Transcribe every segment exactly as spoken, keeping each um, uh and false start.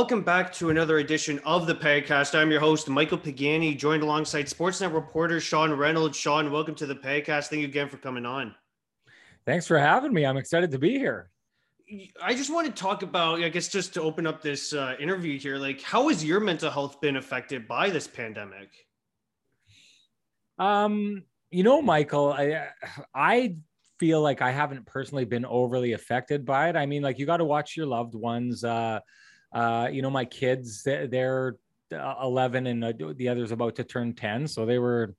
Welcome back to another edition of the Pagcast. I'm your host, Michael Pagani, joined alongside Sportsnet reporter Sean Reynolds. Sean, welcome to the Pagcast. Thank you again for coming on. Thanks for having me. I'm excited to be here. I just want to talk about, I guess, just to open up this uh, interview here, like, how has your mental health been affected by this pandemic? Um, you know, Michael, I, I feel like I haven't personally been overly affected by it. I mean, like, you got to watch your loved ones. Uh, uh, you know, my kids, they're eleven and the other's about to turn ten. So they were,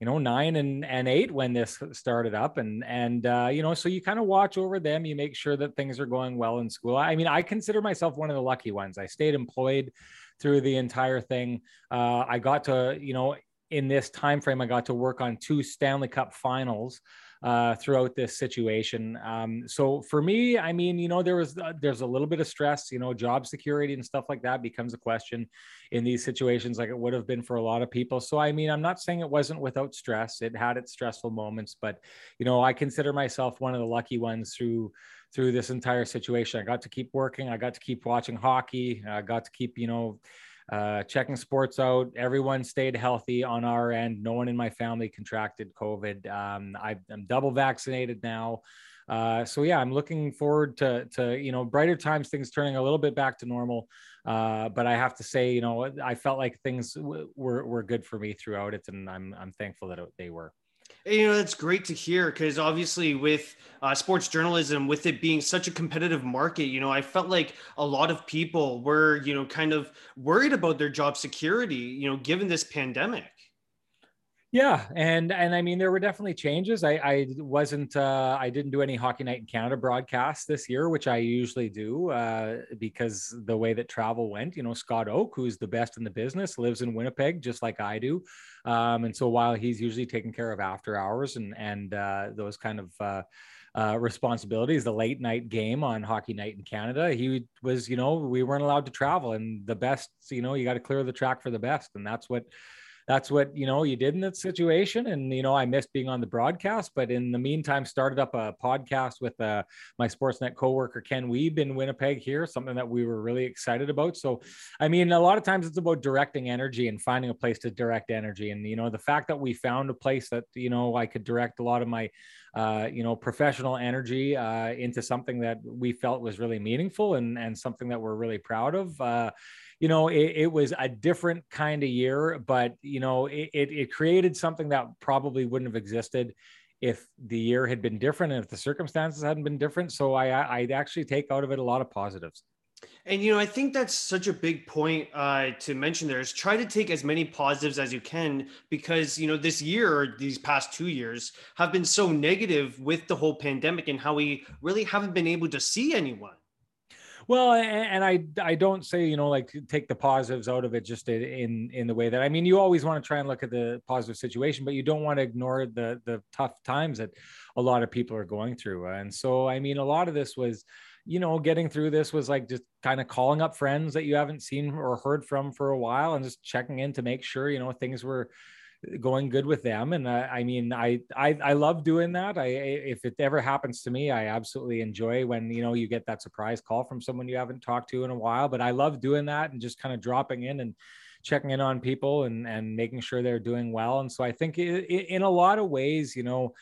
you know, nine and, and eight when this started up. And, and uh, you know, so you kind of watch over them. You make sure that things are going well in school. I mean, I consider myself one of the lucky ones. I stayed employed through the entire thing. Uh, I got to, you know, in this time frame, I got to work on two Stanley Cup finals uh, throughout this situation. Um, so for me, I mean, you know, there was, uh, there's a little bit of stress, you know, job security and stuff like that becomes a question in these situations, like it would have been for a lot of people. So, I mean, I'm not saying it wasn't without stress. It had its stressful moments, but, you know, I consider myself one of the lucky ones through, through this entire situation. I got to keep working. I got to keep watching hockey. I got to keep, you know, Uh, checking sports out. Everyone stayed healthy on our end. No one in my family contracted COVID. Um, I, I'm double vaccinated now. Uh, so yeah, I'm looking forward to, to, you know, brighter times, things turning a little bit back to normal. Uh, but I have to say, you know, I felt like things w- were, were good for me throughout it. And I'm, I'm thankful that it, they were. You know, that's great to hear, because obviously with uh, sports journalism, with it being such a competitive market, you know, I felt like a lot of people were, you know, kind of worried about their job security, you know, given this pandemic. Yeah. And, and I mean, there were definitely changes. I, I wasn't, uh, I didn't do any Hockey Night in Canada broadcasts this year, which I usually do, uh, because the way that travel went, you know, Scott Oak, who's the best in the business, lives in Winnipeg, just like I do. Um, and so while he's usually taking care of after hours and, and, uh, those kind of, uh, Uh, responsibilities, the late night game on Hockey Night in Canada, he was, you know, we weren't allowed to travel, and the best, you know, you got to clear the track for the best. And that's what, that's what, you know, you did in that situation. And, you know, I missed being on the broadcast, but in the meantime, started up a podcast with uh, my Sportsnet coworker, Ken Wiebe, in Winnipeg here, something that we were really excited about. So, I mean, a lot of times it's about directing energy and finding a place to direct energy. And, you know, the fact that we found a place that, you know, I could direct a lot of my, Uh, you know, professional energy uh, into something that we felt was really meaningful and, and something that we're really proud of. Uh, you know, it, it was a different kind of year, but, you know, it, it, it created something that probably wouldn't have existed if the year had been different and if the circumstances hadn't been different. So I, I'd actually take out of it a lot of positives. And, you know, I think that's such a big point uh, to mention there, is try to take as many positives as you can, because, you know, this year, or these past two years have been so negative with the whole pandemic and how we really haven't been able to see anyone. Well, and I I don't say, you know, like, take the positives out of it just in in the way that, I mean, you always want to try and look at the positive situation, but you don't want to ignore the the tough times that a lot of people are going through. And so, I mean, a lot of this was, you know, getting through this was like just kind of calling up friends that you haven't seen or heard from for a while and just checking in to make sure, you know, things were going good with them. And I, I mean, I, I, I love doing that. I, if it ever happens to me, I absolutely enjoy when, you know, you get that surprise call from someone you haven't talked to in a while, but I love doing that and just kind of dropping in and checking in on people and, and making sure they're doing well. And so I think it, it, in a lot of ways, you know,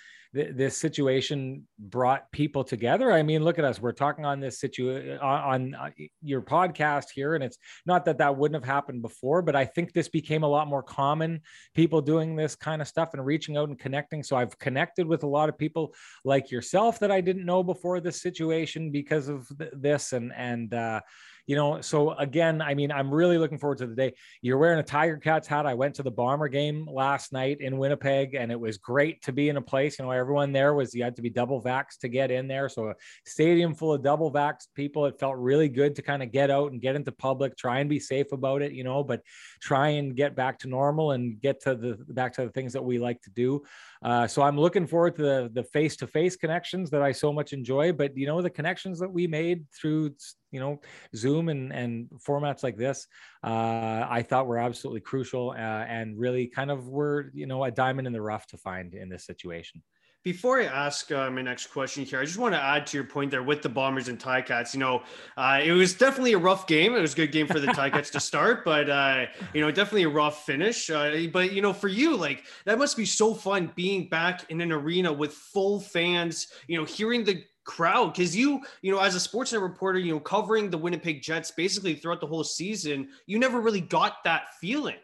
this situation brought people together. I mean, look at us. We're talking on this situation on, on your podcast here, and it's not that that wouldn't have happened before, but I think this became a lot more common, people doing this kind of stuff and reaching out and connecting. So I've connected with a lot of people like yourself that I didn't know before this situation because of th- this. And, and, uh, you know, so again, I mean, I'm really looking forward to the day. You're wearing a Tiger Cats hat. I went to the Bomber game last night in Winnipeg, and it was great to be in a place, you know, everyone there was, you had to be double vaxxed to get in there. So a stadium full of double vaxxed people, it felt really good to kind of get out and get into public, try and be safe about it, you know, but try and get back to normal and get to the, back to the things that we like to do. Uh, so I'm looking forward to the, the face-to-face connections that I so much enjoy, but you know, the connections that we made through, you know, Zoom and, and formats like this, uh, I thought were absolutely crucial uh, and really kind of were, you know, a diamond in the rough to find in this situation. Before I ask uh, my next question here, I just want to add to your point there with the Bombers and Tiger Cats. You know, uh, it was definitely a rough game. It was a good game for the Tiger Cats to start, but, uh, you know, definitely a rough finish. Uh, but, you know, for you, like, that must be so fun being back in an arena with full fans, you know, hearing the crowd, because you, you know, as a Sportsnet reporter, you know, covering the Winnipeg Jets basically throughout the whole season, you never really got that feeling.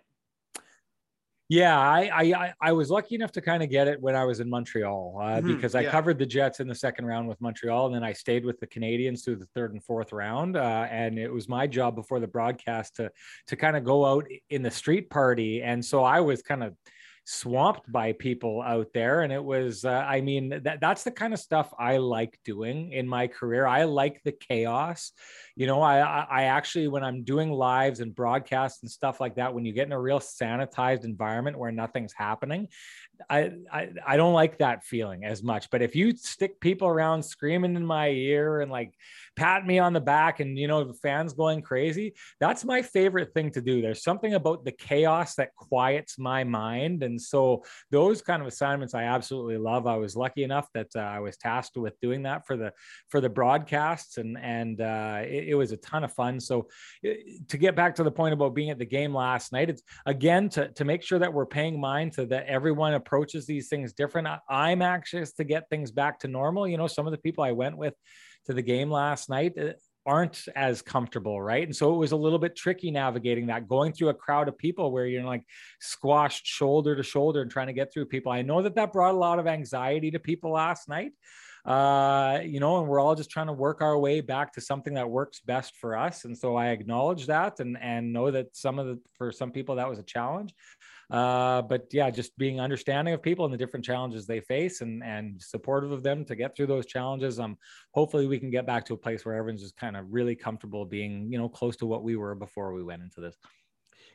Yeah, I, I I was lucky enough to kind of get it when I was in Montreal uh, mm-hmm, because I yeah. covered the Jets in the second round with Montreal, and then I stayed with the Canadiens through the third and fourth round. Uh, and it was my job before the broadcast to to kind of go out in the street party, and so I was kind of swamped by people out there. And it was, uh, I mean, that that's the kind of stuff I like doing in my career. I like the chaos. You know, I, I actually, when I'm doing lives and broadcasts and stuff like that, when you get in a real sanitized environment where nothing's happening, I, I, I don't like that feeling as much. But if you stick people around screaming in my ear and like pat me on the back and, you know, the fans going crazy, that's my favorite thing to do. There's something about the chaos that quiets my mind. And so those kind of assignments I absolutely love. I was lucky enough that uh, I was tasked with doing that for the, for the broadcasts, and, and uh, it, it was a ton of fun. So to get back to the point about being at the game last night, it's again, to, to make sure that we're paying mind to that everyone approaches these things different. I, I'm anxious to get things back to normal. You know, some of the people I went with to the game last night aren't as comfortable, right? And so it was a little bit tricky navigating that, going through a crowd of people where you're like squashed shoulder to shoulder and trying to get through people. I know that that brought a lot of anxiety to people last night. Uh, you know, and we're all just trying to work our way back to something that works best for us. And so I acknowledge that and, and know that some of the, for some people that was a challenge. Uh, but yeah, just being understanding of people and the different challenges they face and, and supportive of them to get through those challenges. Um, hopefully we can get back to a place where everyone's just kind of really comfortable being, you know, close to what we were before we went into this.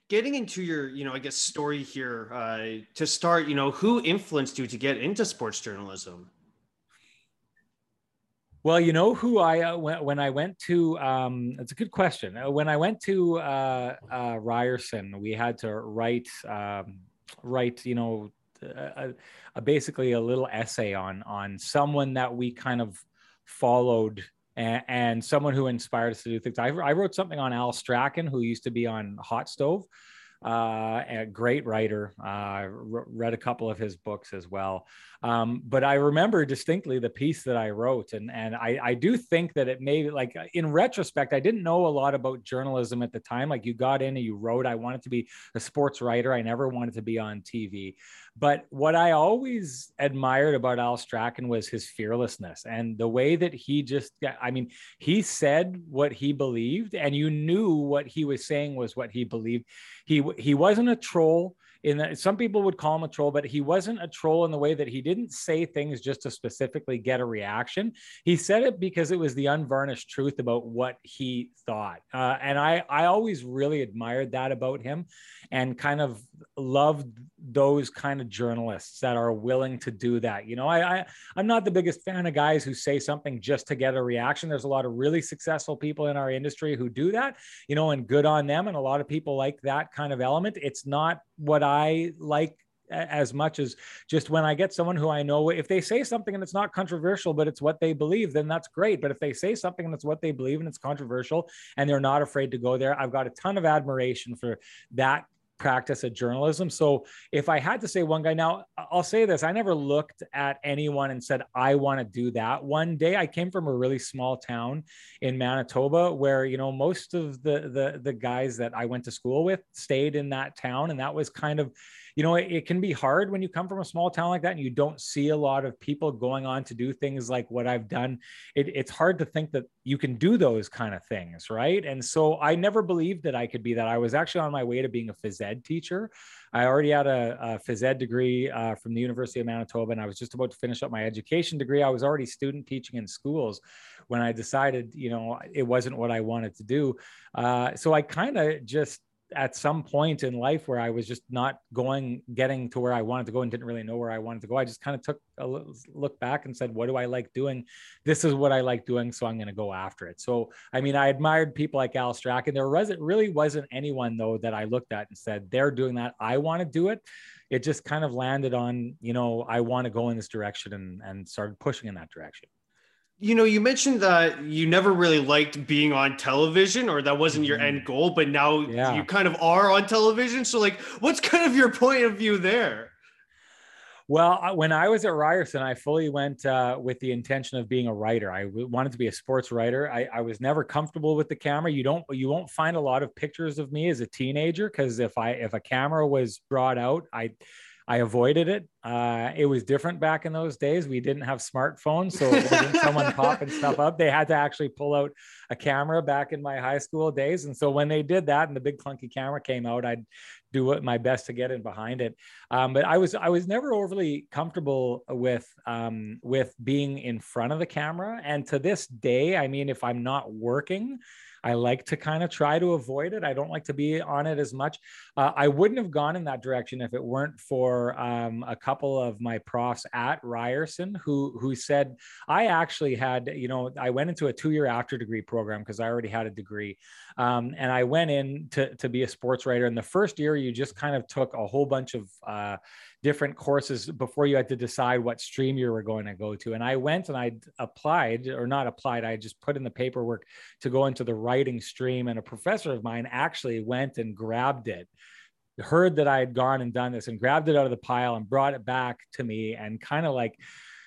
Getting into your, you know, I guess, story here, uh, to start, you know, who influenced you to get into sports journalism? Well, you know who I, uh, when, when I went to, um, it's a good question. When I went to uh, uh, Ryerson, we had to write, um, write, you know, a, a basically a little essay on, on someone that we kind of followed and, and someone who inspired us to do things. I, I wrote something on Al Strachan, who used to be on Hot Stove. Uh, a great writer, uh, read a couple of his books as well. Um, but I remember distinctly the piece that I wrote. And, and I, I do think that it may, like in retrospect, I didn't know a lot about journalism at the time. Like you got in and you wrote, I wanted to be a sports writer. I never wanted to be on T V. But what I always admired about Al Strachan was his fearlessness and the way that he just, I mean, he said what he believed and you knew what he was saying was what he believed. He He wasn't a troll in that some people would call him a troll, but he wasn't a troll in the way that he didn't say things just to specifically get a reaction. He said it because it was the unvarnished truth about what he thought. Uh, and I, I always really admired that about him and kind of loved those kind of journalists that are willing to do that. You know, I, I, I'm not the biggest fan of guys who say something just to get a reaction. There's a lot of really successful people in our industry who do that, you know, and good on them. And a lot of people like that kind of element. It's not what I like as much as just when I get someone who I know, if they say something and it's not controversial, but it's what they believe, then that's great. But if they say something and it's what they believe and it's controversial and they're not afraid to go there, I've got a ton of admiration for that practice at journalism. So if I had to say one guy, now I'll say this, I never looked at anyone and said, I want to do that one day. I came from a really small town in Manitoba where, you know, most of the, the, the guys that I went to school with stayed in that town. And that was kind of, you know, it, it can be hard when you come from a small town like that and you don't see a lot of people going on to do things like what I've done. It, it's hard to think that you can do those kind of things, right? And so I never believed that I could be that. I was actually on my way to being a phys ed teacher. I already had a, a phys ed degree uh, from the University of Manitoba, and I was just about to finish up my education degree. I was already student teaching in schools when I decided, you know, it wasn't what I wanted to do. Uh, so I kind of just at some point in life where I was just not going, getting to where I wanted to go and didn't really know where I wanted to go. I just kind of took a look back and said, what do I like doing? This is what I like doing. So I'm going to go after it. So, I mean, I admired people like Al Strachan. There was, it really wasn't anyone though that I looked at and said, they're doing that, I want to do it. It just kind of landed on, you know, I want to go in this direction, and, and started pushing in that direction. You know, you mentioned that you never really liked being on television, or that wasn't your end goal, but now yeah. you kind of are on television. So like, what's kind of your point of view there? Well, when I was at Ryerson, I fully went uh, with the intention of being a writer. I w- wanted to be a sports writer. I, I was never comfortable with the camera. You don't, you won't find a lot of pictures of me as a teenager, because if I, if a camera was brought out, I, I avoided it. Uh, it was different back in those days. We didn't have smartphones, so it wasn't someone popping stuff up. They had to actually pull out a camera back in my high school days. And so when they did that and the big clunky camera came out, I'd do my best to get in behind it. Um, but I was I was never overly comfortable with, um, with being in front of the camera. And to this day, I mean, if I'm not working, I like to kind of try to avoid it. I don't like to be on it as much. Uh, I wouldn't have gone in that direction if it weren't for um, a couple of my profs at Ryerson who, who said, I actually had, you know, I went into a two-year after degree program because I already had a degree. Um, and I went in to, to be a sports writer. And the first year, you just kind of took a whole bunch of uh, different courses before you had to decide what stream you were going to go to. And I went and I applied, or not applied, I just put in the paperwork to go into the writing stream. And a professor of mine actually went and grabbed it, heard that I had gone and done this, and grabbed it out of the pile and brought it back to me, and kind of like,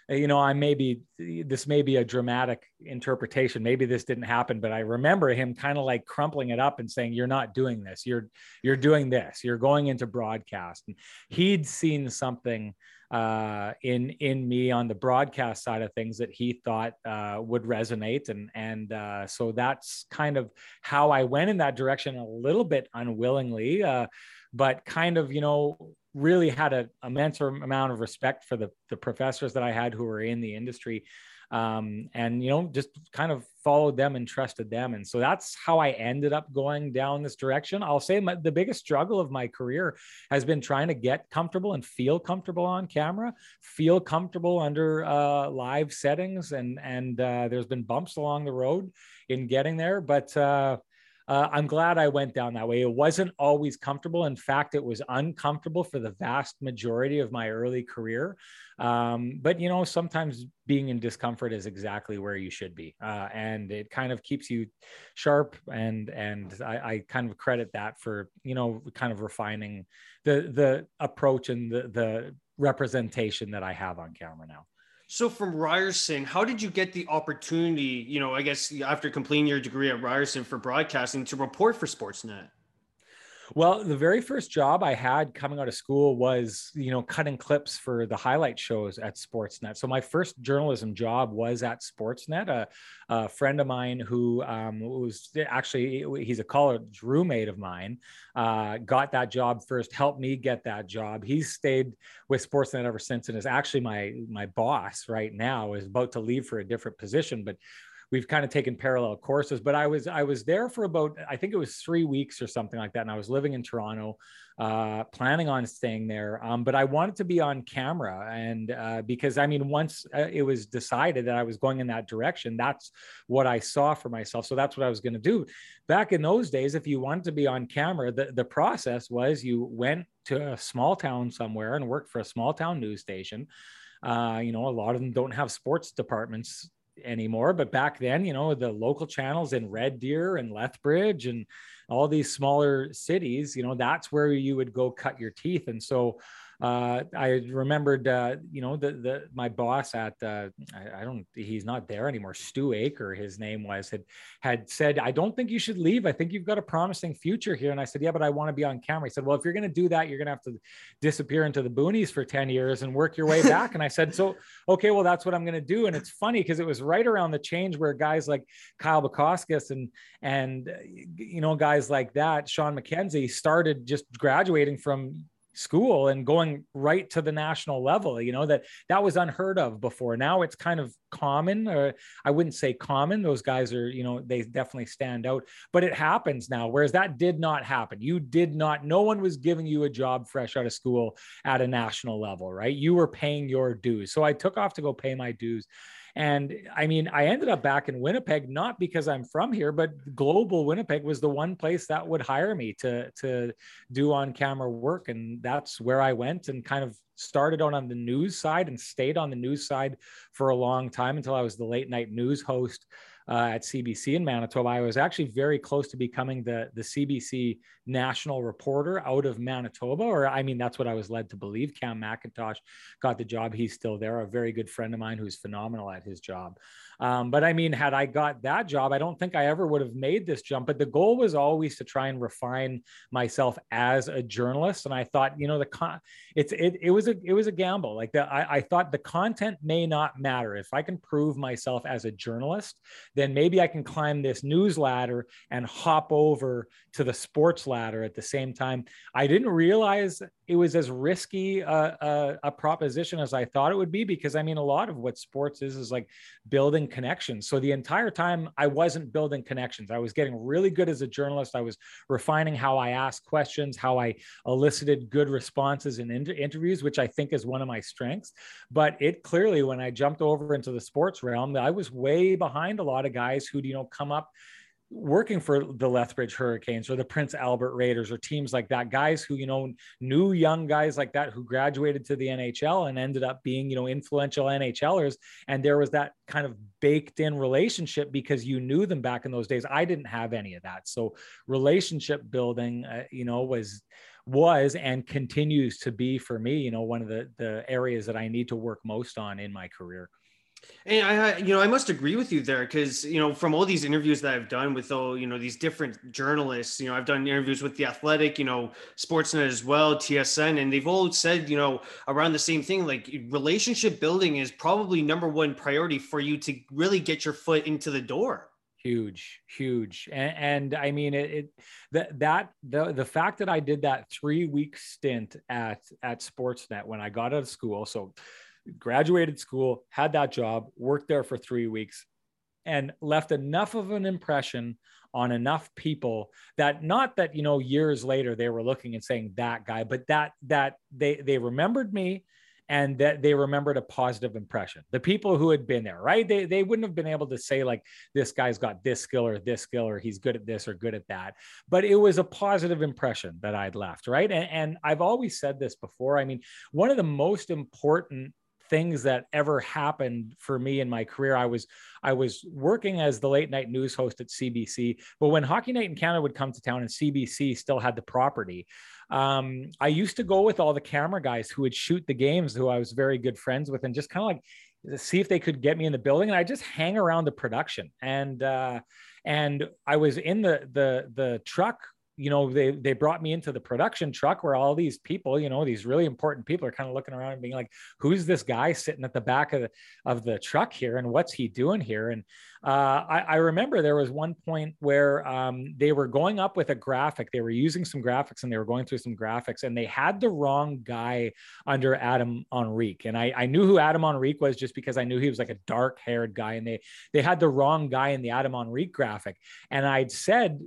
you know, I may be, this may be a dramatic interpretation. Maybe this didn't happen, but I remember him kind of like crumpling it up and saying, you're not doing this. You're, you're doing this. You're going into broadcast. And he'd seen something uh, in, in me on the broadcast side of things that he thought uh, would resonate. And, and uh, so that's kind of how I went in that direction, a little bit unwillingly, uh, but kind of, you know, really had an immense amount of respect for the, the professors that I had who were in the industry. Um, and, you know, just kind of followed them and trusted them. And so that's how I ended up going down this direction. I'll say my, the biggest struggle of my career has been trying to get comfortable and feel comfortable on camera, feel comfortable under uh, live settings. And, and uh, there's been bumps along the road in getting there, but uh, Uh, I'm glad I went down that way. It wasn't always comfortable. In fact, it was uncomfortable for the vast majority of my early career. Um, but, you know, sometimes being in discomfort is exactly where you should be. Uh, and it kind of keeps you sharp. And and I, I kind of credit that for, you know, kind of refining the, the approach and the, the representation that I have on camera now. So from Ryerson, how did you get the opportunity, you know, I guess after completing your degree at Ryerson for broadcasting, to report for Sportsnet? Well, the very first job I had coming out of school was, you know, cutting clips for the highlight shows at Sportsnet. So my first journalism job was at Sportsnet. A, a friend of mine who um, was actually, he's a college roommate of mine, uh, got that job first, helped me get that job. He's stayed with Sportsnet ever since, and is actually my, my boss right now, is about to leave for a different position, but we've kind of taken parallel courses. But I was I was there for about, I think it was three weeks or something like that. And I was living in Toronto, uh, planning on staying there. Um, but I wanted to be on camera. And uh, because, I mean, once uh, it was decided that I was going in that direction, that's what I saw for myself. So that's what I was going to do. Back in those days, if you wanted to be on camera, the, the process was you went to a small town somewhere and worked for a small town news station. Uh, you know, a lot of them don't have sports departments anymore, but back then, you know, the local channels in Red Deer and Lethbridge and all these smaller cities, you know, that's where you would go cut your teeth. And so uh, I remembered, uh, you know, the the my boss at uh, I, I don't he's not there anymore. Stu Aker, his name was, had had said, I don't think you should leave. I think you've got a promising future here. And I said, yeah, but I want to be on camera. He said, well, if you're going to do that, you're going to have to disappear into the boonies for ten years and work your way back. And I said, so okay, well, that's what I'm going to do. And it's funny because it was right around the change where guys like Kyle Bukoskis and and you know guys like that, Sean McKenzie, started just graduating from school and going right to the national level. You know, that that was unheard of before. Now it's kind of common, or I wouldn't say common. Those guys are, you know, they definitely stand out, but it happens now. Whereas that did not happen. You did not, no one was giving you a job fresh out of school at a national level, right? You were paying your dues. So I took off to go pay my dues. And I mean, I ended up back in Winnipeg, not because I'm from here, but Global Winnipeg was the one place that would hire me to, to do on camera work. And that's where I went and kind of started out on the news side and stayed on the news side for a long time until I was the late night news host uh, at C B C in Manitoba. I was actually very close to becoming the, the C B C national reporter out of Manitoba, or I mean, that's what I was led to believe. Cam McIntosh got the job. He's still there. A very good friend of mine who's phenomenal at his job. Um, but I mean, had I got that job, I don't think I ever would have made this jump, but the goal was always to try and refine myself as a journalist. And I thought, you know, the con it's, it, it was a, it was a gamble. Like the, I, I thought the content may not matter. If I can prove myself as a journalist, then maybe I can climb this news ladder and hop over to the sports ladder at the same time. I didn't realize it was as risky uh, a, a proposition as I thought it would be, because I mean, a lot of what sports is, is like building connections. So the entire time I wasn't building connections. I was getting really good as a journalist. I was refining how I asked questions, how I elicited good responses in inter- interviews, which I think is one of my strengths. But it clearly, when I jumped over into the sports realm, I was way behind a lot of guys who'd, you know, come up working for the Lethbridge Hurricanes or the Prince Albert Raiders or teams like that, guys who, you know, knew young guys like that who graduated to the N H L and ended up being, you know, influential NHLers. And there was that kind of baked in relationship because you knew them back in those days. I didn't have any of that. So relationship building, uh, you know, was, was and continues to be for me, you know, one of the, the areas that I need to work most on in my career. And I, you know, I must agree with you there, because, you know, from all these interviews that I've done with, all, you know, these different journalists, you know, I've done interviews with The Athletic, you know, Sportsnet as well, T S N, and they've all said, you know, around the same thing, like relationship building is probably number one priority for you to really get your foot into the door. Huge, huge. And, and I mean, it, it that, that the, the fact that I did that three week stint at, at Sportsnet when I got out of school. So graduated school, had that job, worked there for three weeks, and left enough of an impression on enough people that not that, you know, years later they were looking and saying that guy, but that, that they, they remembered me. And that they remembered a positive impression. The people who had been there, right? They, they wouldn't have been able to say like, this guy's got this skill or this skill, or he's good at this or good at that. But it was a positive impression that I'd left, right? And, and I've always said this before. I mean, one of the most important things that ever happened for me in my career, I was I was working as the late night news host at C B C. But when Hockey Night in Canada would come to town and C B C still had the property, Um, I used to go with all the camera guys who would shoot the games, who I was very good friends with, and just kind of like see if they could get me in the building. And I just hang around the production. And, uh, and I was in the, the, the truck, you know, they, they brought me into the production truck where all these people, you know, these really important people are kind of looking around and being like, who's this guy sitting at the back of the, of the truck here? And what's he doing here? And, Uh, I, I remember there was one point where um, they were going up with a graphic. They were using some graphics and they were going through some graphics, and they had the wrong guy under Adam Henrique. And I, I knew who Adam Henrique was just because I knew he was like a dark haired guy, and they, they had the wrong guy in the Adam Henrique graphic. And I'd said,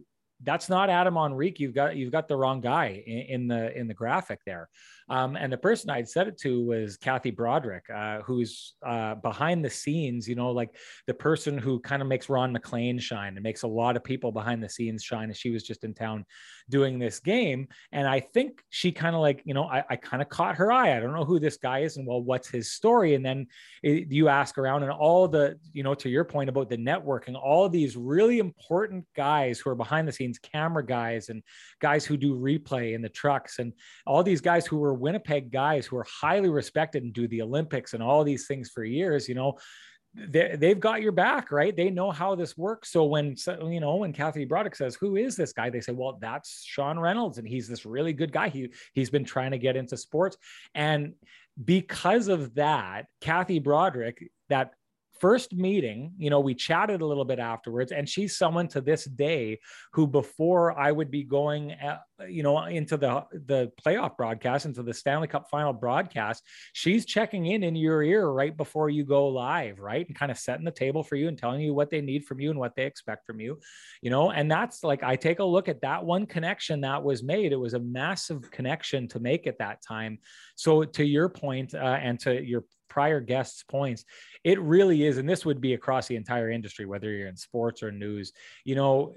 that's not Adam Henrique. You've got, you've got the wrong guy in, in the, in the graphic there. Um, and the person I'd said it to was Kathy Broderick, uh, who's uh, behind the scenes, you know, like the person who kind of makes Ron McLean shine and makes a lot of people behind the scenes shine. And she was just in town doing this game. And I think she kind of like, you know, I, I kind of caught her eye. I don't know who this guy is. And well, what's his story? And then it, you ask around, and all the, you know, to your point about the networking, all these really important guys who are behind the scenes, camera guys and guys who do replay in the trucks, and all these guys who were Winnipeg guys who are highly respected and do the Olympics and all these things for years, you know, they, they've got your back, right? They know how this works. So when, so, you know, when Kathy Broderick says, who is this guy? They say, well, that's Sean Reynolds. And he's this really good guy. He, he's been trying to get into sports. And because of that, Kathy Broderick, that first meeting, you know, we chatted a little bit afterwards, and she's someone to this day who, before I would be going you know, into the the playoff broadcast, into the Stanley Cup final broadcast, she's checking in in your ear right before you go live, right? And kind of setting the table for you and telling you what they need from you and what they expect from you, you know? And that's like, I take a look at that one connection that was made. It was a massive connection to make at that time. So to your point, uh, and to your prior guests' points, it really is, and this would be across the entire industry, whether you're in sports or news, you know,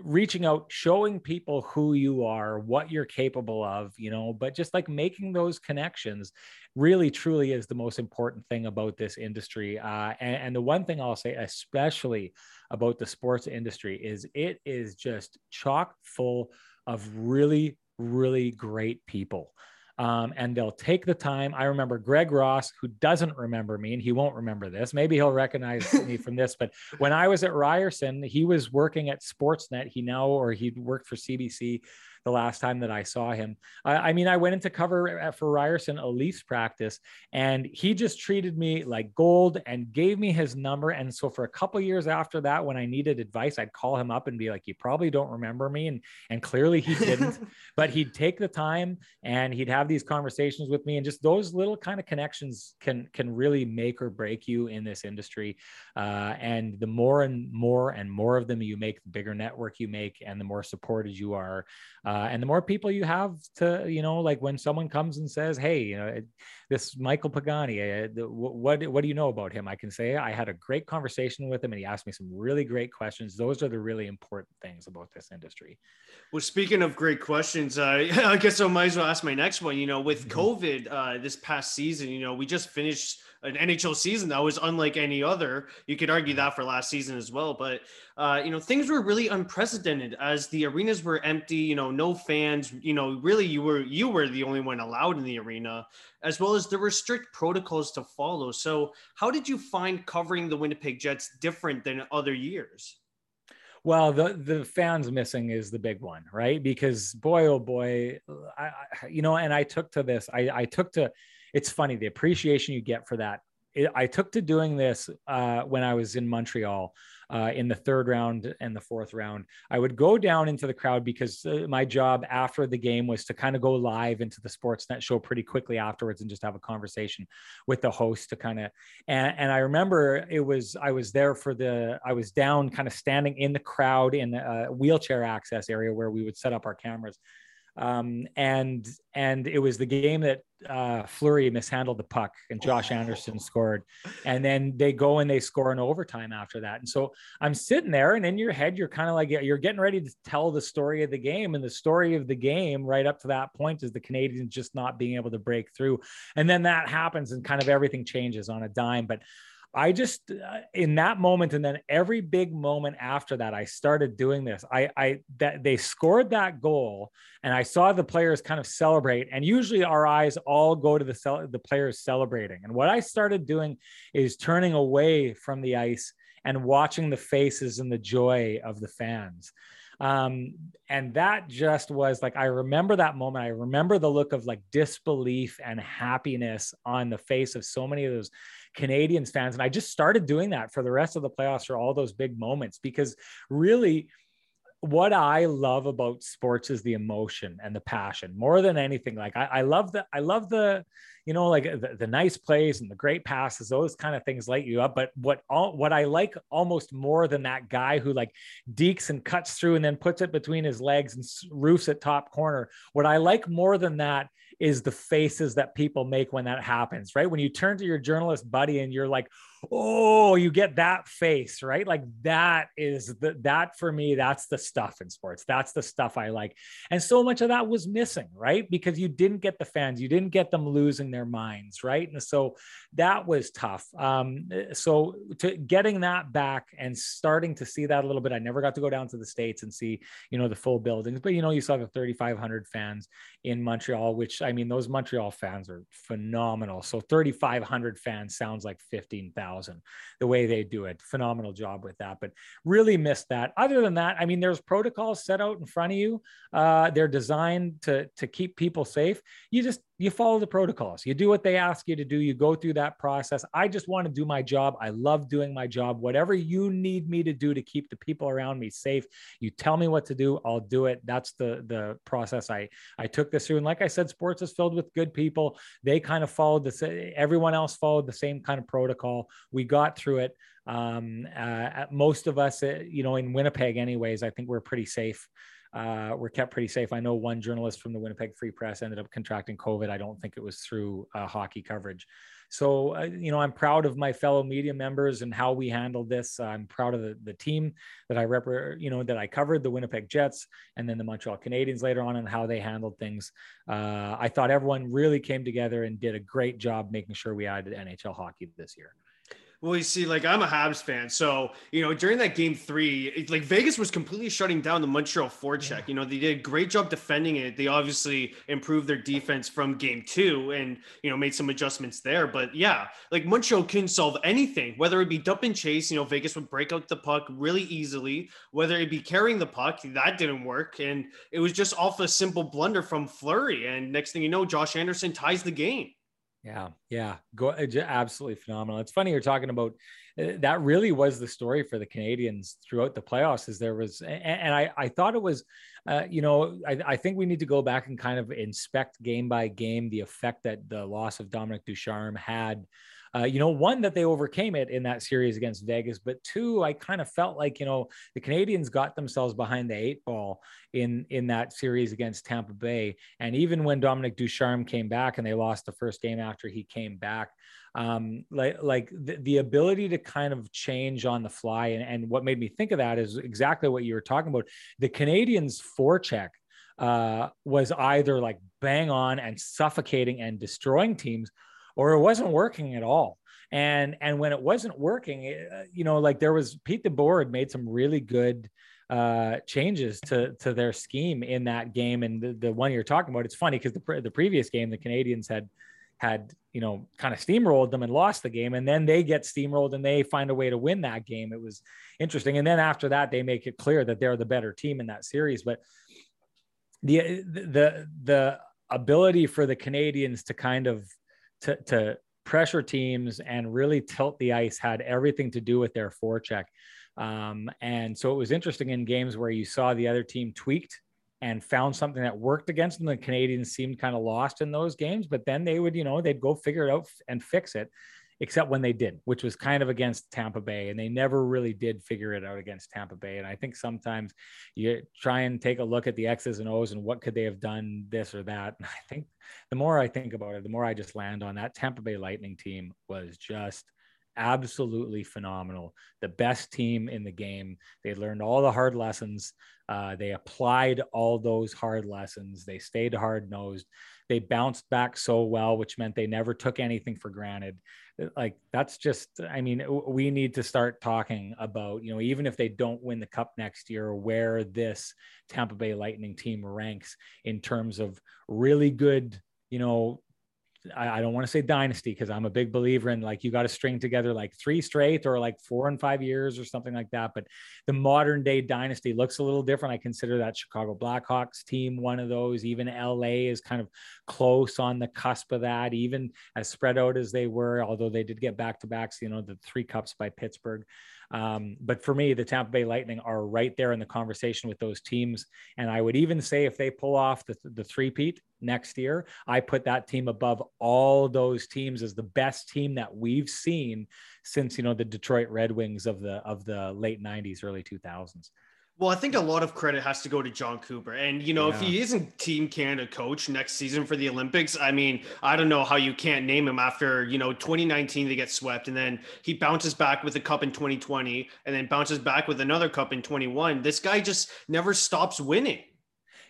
reaching out, showing people who you are, what you're capable of, you know, but just like making those connections really truly is the most important thing about this industry. Uh, and, and the one thing I'll say, especially about the sports industry, is it is just chock full of really, really great people. Um, and they'll take the time. I remember Greg Ross, who doesn't remember me, and he won't remember this. Maybe he'll recognize me from this, but when I was at Ryerson, he was working at Sportsnet. He now, or he'd worked for C B C the last time that I saw him. I, I mean, I went into cover for Ryerson, a Leafs practice, and he just treated me like gold and gave me his number. And so for a couple of years after that, when I needed advice, I'd call him up and be like, you probably don't remember me. And, and clearly he didn't, but he'd take the time and he'd have these conversations with me. And just those little kind of connections can, can really make or break you in this industry. Uh, and the more and more and more of them you make, the bigger network you make, and the more supported you are. Uh, Uh, and the more people you have to, you know, like when someone comes and says, hey, you know, this Michael Pagani, uh, what, what do you know about him? I can say I had a great conversation with him and he asked me some really great questions. Those are the really important things about this industry. Well, speaking of great questions, uh, I guess I might as well ask my next one. You know, with COVID uh, this past season, you know, we just finished an N H L season that was unlike any other. You could argue that for last season as well, but uh, you know, things were really unprecedented as the arenas were empty, you know, no fans, you know, really you were, you were the only one allowed in the arena, as well as there were strict protocols to follow. So how did you find covering the Winnipeg Jets different than other years? Well, the, the fans missing is the big one, right? Because boy, oh boy, I, I, you know, and I took to this, I, I took to, it's funny, the appreciation you get for that. It, I took to doing this uh, when I was in Montreal uh, in the third round and the fourth round. I would go down into the crowd because uh, my job after the game was to kind of go live into the Sportsnet show pretty quickly afterwards and just have a conversation with the host to kind of, and, and I remember it was, I was there for the, I was down kind of standing in the crowd in a wheelchair access area where we would set up our cameras. Um, and, and it was the game that, uh, Fleury mishandled the puck and Josh Anderson scored. And then they go and they score in overtime after that. And so I'm sitting there and in your head, you're kind of like, you're getting ready to tell the story of the game, and the story of the game right up to that point is the Canadiens just not being able to break through. And then that happens and kind of everything changes on a dime. But I just, uh, in that moment, and then every big moment after that, I started doing this. I, I, that they scored that goal and I saw the players kind of celebrate, and usually our eyes all go to the cel- the players celebrating. And what I started doing is turning away from the ice and watching the faces and the joy of the fans. Um, and that just was like, I remember that moment. I remember the look of like disbelief and happiness on the face of so many of those Canadiens fans. And I just started doing that for the rest of the playoffs for all those big moments, because really what I love about sports is the emotion and the passion more than anything. Like I, I love the, I love the, you know, like the, the nice plays and the great passes, those kind of things light you up. But what all, what I like almost more than that guy who like dekes and cuts through and then puts it between his legs and roofs at top corner. What I like more than that is the faces that people make when that happens, right? When you turn to your journalist buddy and you're like, oh, you get that face, right? Like that is the, that for me, that's the stuff in sports. That's the stuff I like. And so much of that was missing, right? Because you didn't get the fans, you didn't get them losing their minds, right? And so that was tough. Um, so to getting that back and starting to see that a little bit, I never got to go down to the States and see, you know, the full buildings, but you know, you saw the thirty-five hundred fans in Montreal, which I mean, those Montreal fans are phenomenal. So thirty-five hundred fans sounds like fifteen thousand, the way they do it. Phenomenal job with that, but really missed that. Other than that, I mean, there's protocols set out in front of you. Uh, they're designed to, to keep people safe. You just you follow the protocols. You do what they ask you to do. You go through that process. I just want to do my job. I love doing my job. Whatever you need me to do to keep the people around me safe, you tell me what to do, I'll do it. That's the, the process I, I took this through. And like I said, sports is filled with good people. They kind of followed this. Everyone else followed the same kind of protocol. We got through it. Um, uh, most of us, uh, you know, in Winnipeg anyways, I think we're pretty safe. Uh, we're kept pretty safe. I know one journalist from the Winnipeg Free Press ended up contracting COVID. I don't think it was through uh, hockey coverage. So, uh, you know, I'm proud of my fellow media members and how we handled this. I'm proud of the, the team that I rep, you know, that I covered, the Winnipeg Jets and then the Montreal Canadiens later on, and how they handled things. Uh, I thought everyone really came together and did a great job making sure we added N H L hockey this year. Well, you see, like, I'm a Habs fan. So, you know, during that game three, it, like, Vegas was completely shutting down the Montreal forecheck. Yeah. You know, they did a great job defending it. They obviously improved their defense from game two and, you know, made some adjustments there. But yeah, like, Montreal couldn't solve anything, whether it be dump and chase, you know, Vegas would break out the puck really easily, whether it be carrying the puck, that didn't work. And it was just off a simple blunder from Fleury. And next thing you know, Josh Anderson ties the game. Yeah. Yeah. Go, absolutely phenomenal. It's funny you're talking about that. Really was the story for the Canadians throughout the playoffs, is there was, and I, I thought it was, uh, you know, I, I think we need to go back and kind of inspect game by game, the effect that the loss of Dominic Ducharme had. Uh, you know, one, that they overcame it in that series against Vegas, but two, I kind of felt like, you know, the Canadians got themselves behind the eight ball in, in that series against Tampa Bay. And even when Dominic Ducharme came back and they lost the first game after he came back, um, like, like the, the ability to kind of change on the fly. And, and what made me think of that is exactly what you were talking about. The Canadians' forecheck uh, was either like bang on and suffocating and destroying teams, or it wasn't working at all. And, and when it wasn't working, it, you know, like, there was, Pete DeBoer had made some really good uh, changes to, to their scheme in that game. And the, the one you're talking about, it's funny because the, the previous game, the Canadians had, had, you know, kind of steamrolled them and lost the game. And then they get steamrolled and they find a way to win that game. It was interesting. And then after that, they make it clear that they're the better team in that series. But the, the, the ability for the Canadians to kind of, To, to pressure teams and really tilt the ice had everything to do with their forecheck. Um, and so it was interesting in games where you saw the other team tweaked and found something that worked against them. The Canadians seemed kind of lost in those games, but then they would, you know, they'd go figure it out and fix it, except when they didn't, which was kind of against Tampa Bay. And they never really did figure it out against Tampa Bay. And I think sometimes you try and take a look at the X's and O's and what could they have done this or that. And I think the more I think about it, the more I just land on that Tampa Bay Lightning team was just absolutely phenomenal. The best team in the game. They learned all the hard lessons. Uh, they applied all those hard lessons. They stayed hard-nosed. They bounced back so well, which meant they never took anything for granted. Like, that's just, I mean, we need to start talking about, you know, even if they don't win the cup next year, where this Tampa Bay Lightning team ranks in terms of really good, you know, I don't want to say dynasty, because I'm a big believer in, like, you got to string together like three straight or like four and five years or something like that. But the modern day dynasty looks a little different. I consider that Chicago Blackhawks team one of those. Even L A is kind of close on the cusp of that, even as spread out as they were, although they did get back to backs, you know, the three cups by Pittsburgh. Um, but for me, the Tampa Bay Lightning are right there in the conversation with those teams. And I would even say if they pull off the, the three-peat next year, I put that team above all those teams as the best team that we've seen since, you know, the Detroit Red Wings of the, of the late nineties, early two thousands. Well, I think a lot of credit has to go to John Cooper. And, you know, yeah. if he isn't Team Canada coach next season for the Olympics, I mean, I don't know how you can't name him after, you know, twenty nineteen, they get swept. And then he bounces back with a cup in twenty twenty and then bounces back with another cup in twenty-one. This guy just never stops winning.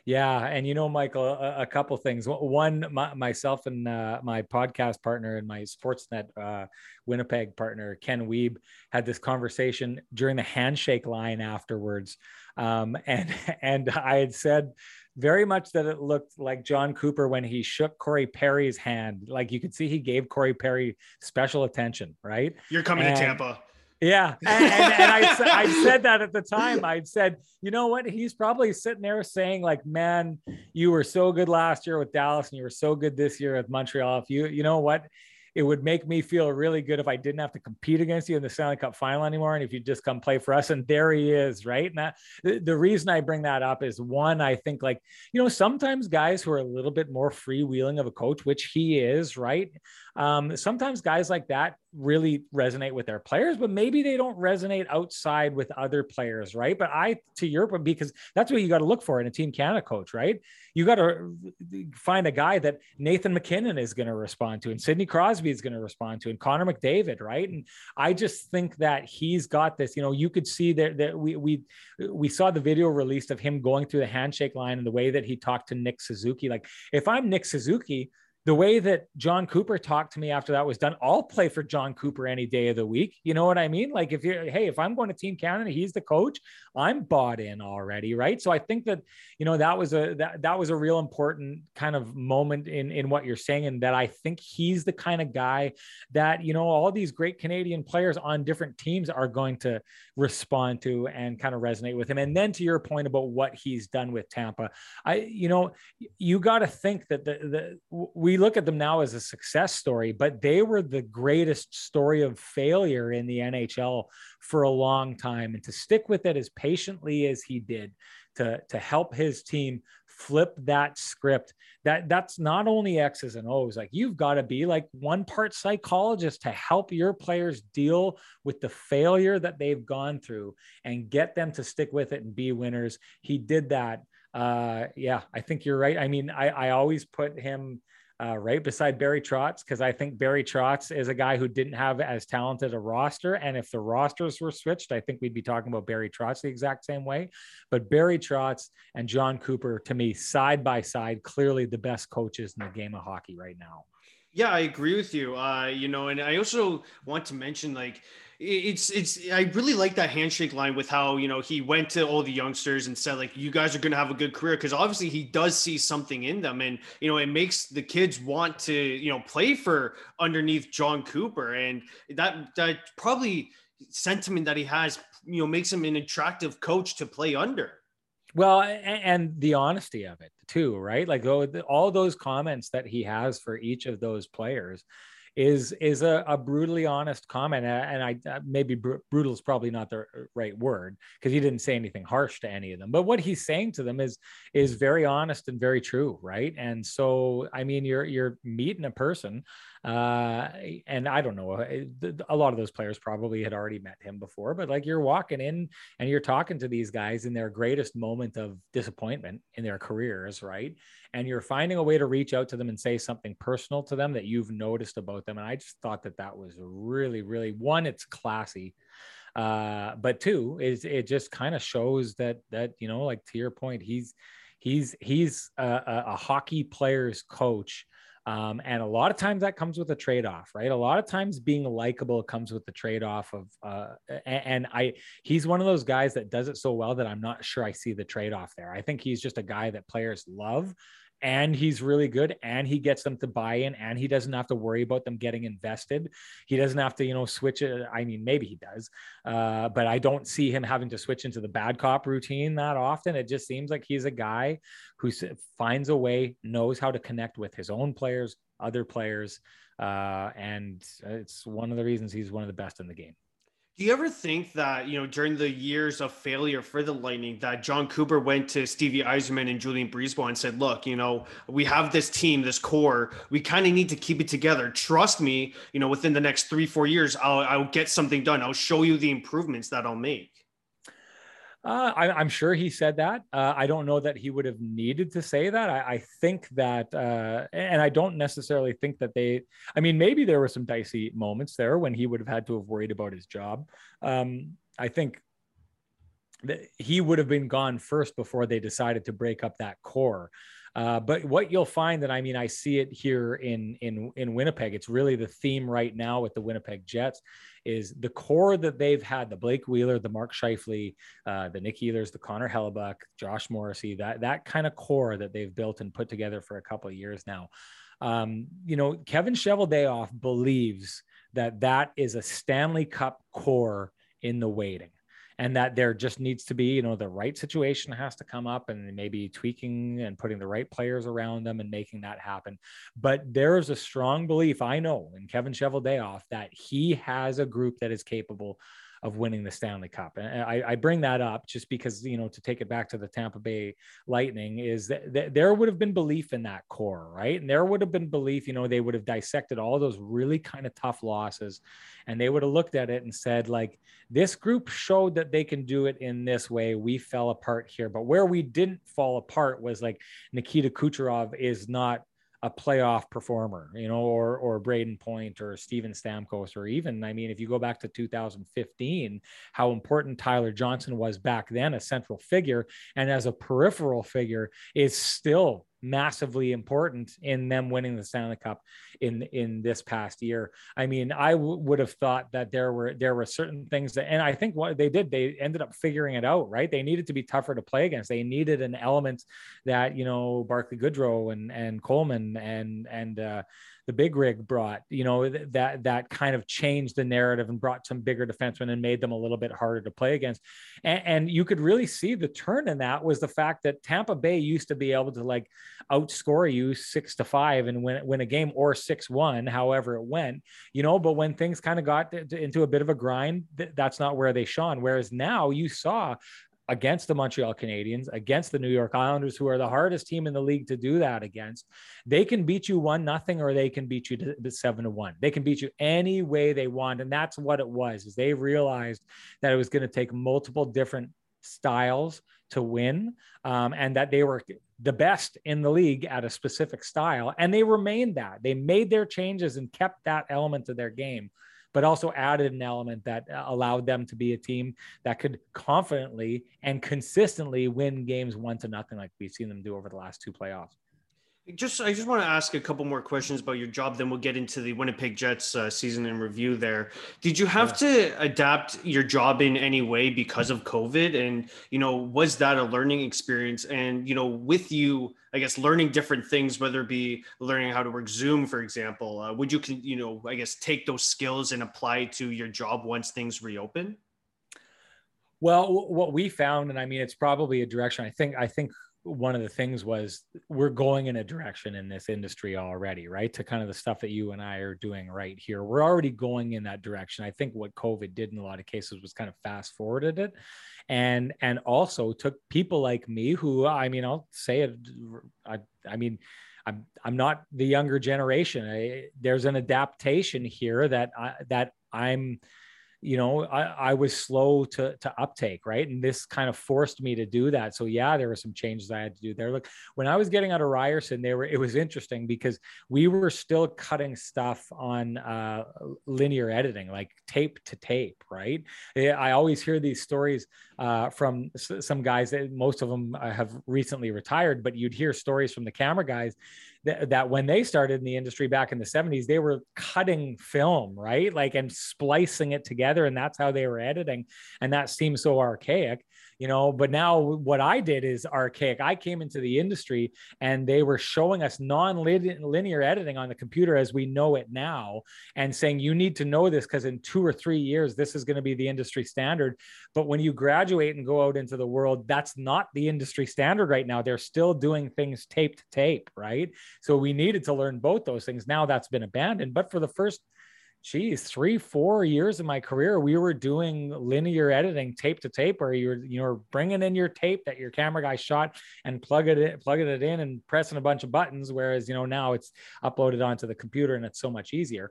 Yeah. And, you know, Michael, a, a couple things. One, my, myself and uh, my podcast partner and my Sportsnet uh, Winnipeg partner, Ken Wiebe, had this conversation during the handshake line afterwards. Um, and, and I had said very much that it looked like John Cooper when he shook Corey Perry's hand. Like, you could see he gave Corey Perry special attention, right? You're coming and, to Tampa. Yeah. And, and, and I, I said that at the time. I said, you know what? He's probably sitting there saying like, man, you were so good last year with Dallas and you were so good this year with Montreal. If you, you know what? It would make me feel really good if I didn't have to compete against you in the Stanley Cup final anymore. And if you just come play for us, and there he is, right? And that, the, the reason I bring that up is one, I think like, you know, sometimes guys who are a little bit more freewheeling of a coach, which he is, right? Um, sometimes guys like that really resonate with their players, but maybe they don't resonate outside with other players, right? But I, to your point, because that's what you got to look for in a Team Canada coach, right? You got to find a guy that Nathan MacKinnon is going to respond to, and Sidney Crosby is going to respond to, and Connor McDavid, right? And I just think that he's got this. You know, you could see that, that we we we saw the video released of him going through the handshake line and the way that he talked to Nick Suzuki. Like, if I'm Nick Suzuki, the way that John Cooper talked to me after that was done, I'll play for John Cooper any day of the week. You know what I mean? Like if you're, hey, if I'm going to Team Canada, he's the coach, I'm bought in already. Right. So I think that, you know, that was a, that, that was a real important kind of moment in, in what you're saying. And that I think he's the kind of guy that, you know, all these great Canadian players on different teams are going to respond to and kind of resonate with him. And then to your point about what he's done with Tampa, I, you know, you got to think that the, the, we, We look at them now as a success story, but they were the greatest story of failure in the N H L for a long time. And to stick with it as patiently as he did to, to help his team flip that script, that that's not only X's and O's, like you've got to be like one part psychologist to help your players deal with the failure that they've gone through and get them to stick with it and be winners. He did that. Uh, yeah, I think you're right. I mean, I, I always put him Uh, right beside Barry Trotz, because I think Barry Trotz is a guy who didn't have as talented a roster. And if the rosters were switched, I think we'd be talking about Barry Trotz the exact same way. But Barry Trotz and John Cooper, to me, side by side, clearly the best coaches in the game of hockey right now. Yeah, I agree with you. Uh, you know, and I also want to mention like, It's it's I really like that handshake line with how, you know, he went to all the youngsters and said, like, you guys are going to have a good career, because obviously he does see something in them. And, you know, it makes the kids want to, you know, play for underneath John Cooper. And that that probably sentiment that he has, you know, makes him an attractive coach to play under. Well, and the honesty of it, too. Right. Like all those comments that he has for each of those players is is a, a brutally honest comment. And I, and I maybe br- brutal is probably not the right word, because he didn't say anything harsh to any of them, but what he's saying to them is is very honest and very true, right? And so I mean, you're you're meeting a person, uh and I don't know, a lot of those players probably had already met him before, but like you're walking in and you're talking to these guys in their greatest moment of disappointment in their careers, right? And you're finding a way to reach out to them and say something personal to them that you've noticed about them. And I just thought that that was really, really, one, it's classy, uh, but two, is it just kind of shows that, that, you know, like to your point, he's, he's, he's a, a hockey player's coach. Um, and a lot of times that comes with a trade-off, right? A lot of times being likable comes with the trade-off of, uh, and I, he's one of those guys that does it so well that I'm not sure I see the trade-off there. I think he's just a guy that players love, and he's really good, and he gets them to buy in, and he doesn't have to worry about them getting invested. He doesn't have to, you know, switch it. I mean, maybe he does, uh, but I don't see him having to switch into the bad cop routine that often. It just seems like he's a guy who finds a way, knows how to connect with his own players, other players, uh, and it's one of the reasons he's one of the best in the game. Do you ever think that, you know, during the years of failure for the Lightning, that John Cooper went to Stevie Yzerman and Julian Breezeball and said, look, you know, we have this team, this core, we kind of need to keep it together. Trust me, you know, within the next three, four years, I'll, I'll get something done. I'll show you the improvements that I'll make. Uh, I, I'm sure he said that. Uh, I don't know that he would have needed to say that. I, I think that, uh, and I don't necessarily think that they, I mean, maybe there were some dicey moments there when he would have had to have worried about his job. Um, I think that he would have been gone first before they decided to break up that core. Uh, but what you'll find that, I mean, I see it here in, in, in Winnipeg, it's really the theme right now with the Winnipeg Jets, is the core that they've had, the Blake Wheeler, the Mark Scheifele, uh, the Nick Ehlers, the Connor Hellebuck, Josh Morrissey, that, that kind of core that they've built and put together for a couple of years now. Um, you know, Kevin Cheveldayoff believes that that is a Stanley Cup core in the waiting, and that there just needs to be, you know, the right situation has to come up, and maybe tweaking and putting the right players around them and making that happen. But there is a strong belief, I know, in Kevin Cheveldayoff that he has a group that is capable of winning the Stanley Cup. And I, I bring that up just because, you know, to take it back to the Tampa Bay Lightning, is that th- there would have been belief in that core, right? And there would have been belief, you know, they would have dissected all those really kind of tough losses, and they would have looked at it and said, like, this group showed that they can do it in this way. We fell apart here. But where we didn't fall apart was, like, Nikita Kucherov is not a playoff performer, you know, or, or Braden Point or Steven Stamkos, or even, I mean, if you go back to two thousand fifteen, how important Tyler Johnson was back then, a central figure, and as a peripheral figure, is still massively important in them winning the Stanley Cup in, in this past year. I mean, I w- would have thought that there were, there were certain things that, and I think what they did, they ended up figuring it out, right? They needed to be tougher to play against. They needed an element that, you know, Barclay Goodrow and, and Coleman and, and, uh, the big rig brought, you know, that, that kind of changed the narrative and brought some bigger defensemen and made them a little bit harder to play against. And, and you could really see the turn in that was the fact that Tampa Bay used to be able to, like, outscore you six to five and win, win a game, or six, one, however it went, you know, but when things kind of got into a bit of a grind, th- that's not where they shone. Whereas now you saw against the Montreal Canadiens, against the New York Islanders, who are the hardest team in the league to do that against, they can beat you one nothing, or they can beat you to, to seven to one. They can beat you any way they want. And that's what it was, is they realized that it was going to take multiple different styles to win, um, and that they were the best in the league at a specific style. And they remained that. They made their changes and kept that element of their game, but also added an element that allowed them to be a team that could confidently and consistently win games one to nothing, like we've seen them do over the last two playoffs. Just, I just want to ask a couple more questions about your job, then we'll get into the Winnipeg Jets uh, season in review there. Did you have yeah. to adapt your job in any way because of COVID? And, you know, was that a learning experience? And, you know, with you, I guess, learning different things, whether it be learning how to work Zoom, for example, uh, would you, you know, I guess, take those skills and apply to your job once things reopen? Well, what we found, and I mean, it's probably a direction, I think, I think, one of the things was we're going in a direction in this industry already, right? To kind of the stuff that you and I are doing right here. We're already going in that direction. I think what COVID did in a lot of cases was kind of fast forwarded it. And, and also took people like me who, I mean, I'll say it, I, I mean, I'm, I'm not the younger generation. I, there's an adaptation here that I, that I'm, you know, I, I was slow to, to uptake, right? And this kind of forced me to do that. So yeah, there were some changes I had to do there. Look, when I was getting out of Ryerson, they were, it was interesting because we were still cutting stuff on uh, linear editing, like tape to tape, right? I always hear these stories uh, from some guys that most of them have recently retired, but you'd hear stories from the camera guys that, that when they started in the industry back in the seventies, they were cutting film, right? Like, and splicing it together. And that's how they were editing. And that seems so archaic, you know, but now what I did is archaic. I came into the industry and they were showing us non-linear editing on the computer as we know it now and saying, you need to know this because in two or three years, this is going to be the industry standard. But when you graduate and go out into the world, that's not the industry standard right now. They're still doing things tape to tape, right? So we needed to learn both those things. Now that's been abandoned, but for the first Geez, three, four years of my career, we were doing linear editing, tape to tape, where you're you're bringing in your tape that your camera guy shot and plugging it plugging it in and pressing a bunch of buttons. Whereas, you know, now it's uploaded onto the computer and it's so much easier.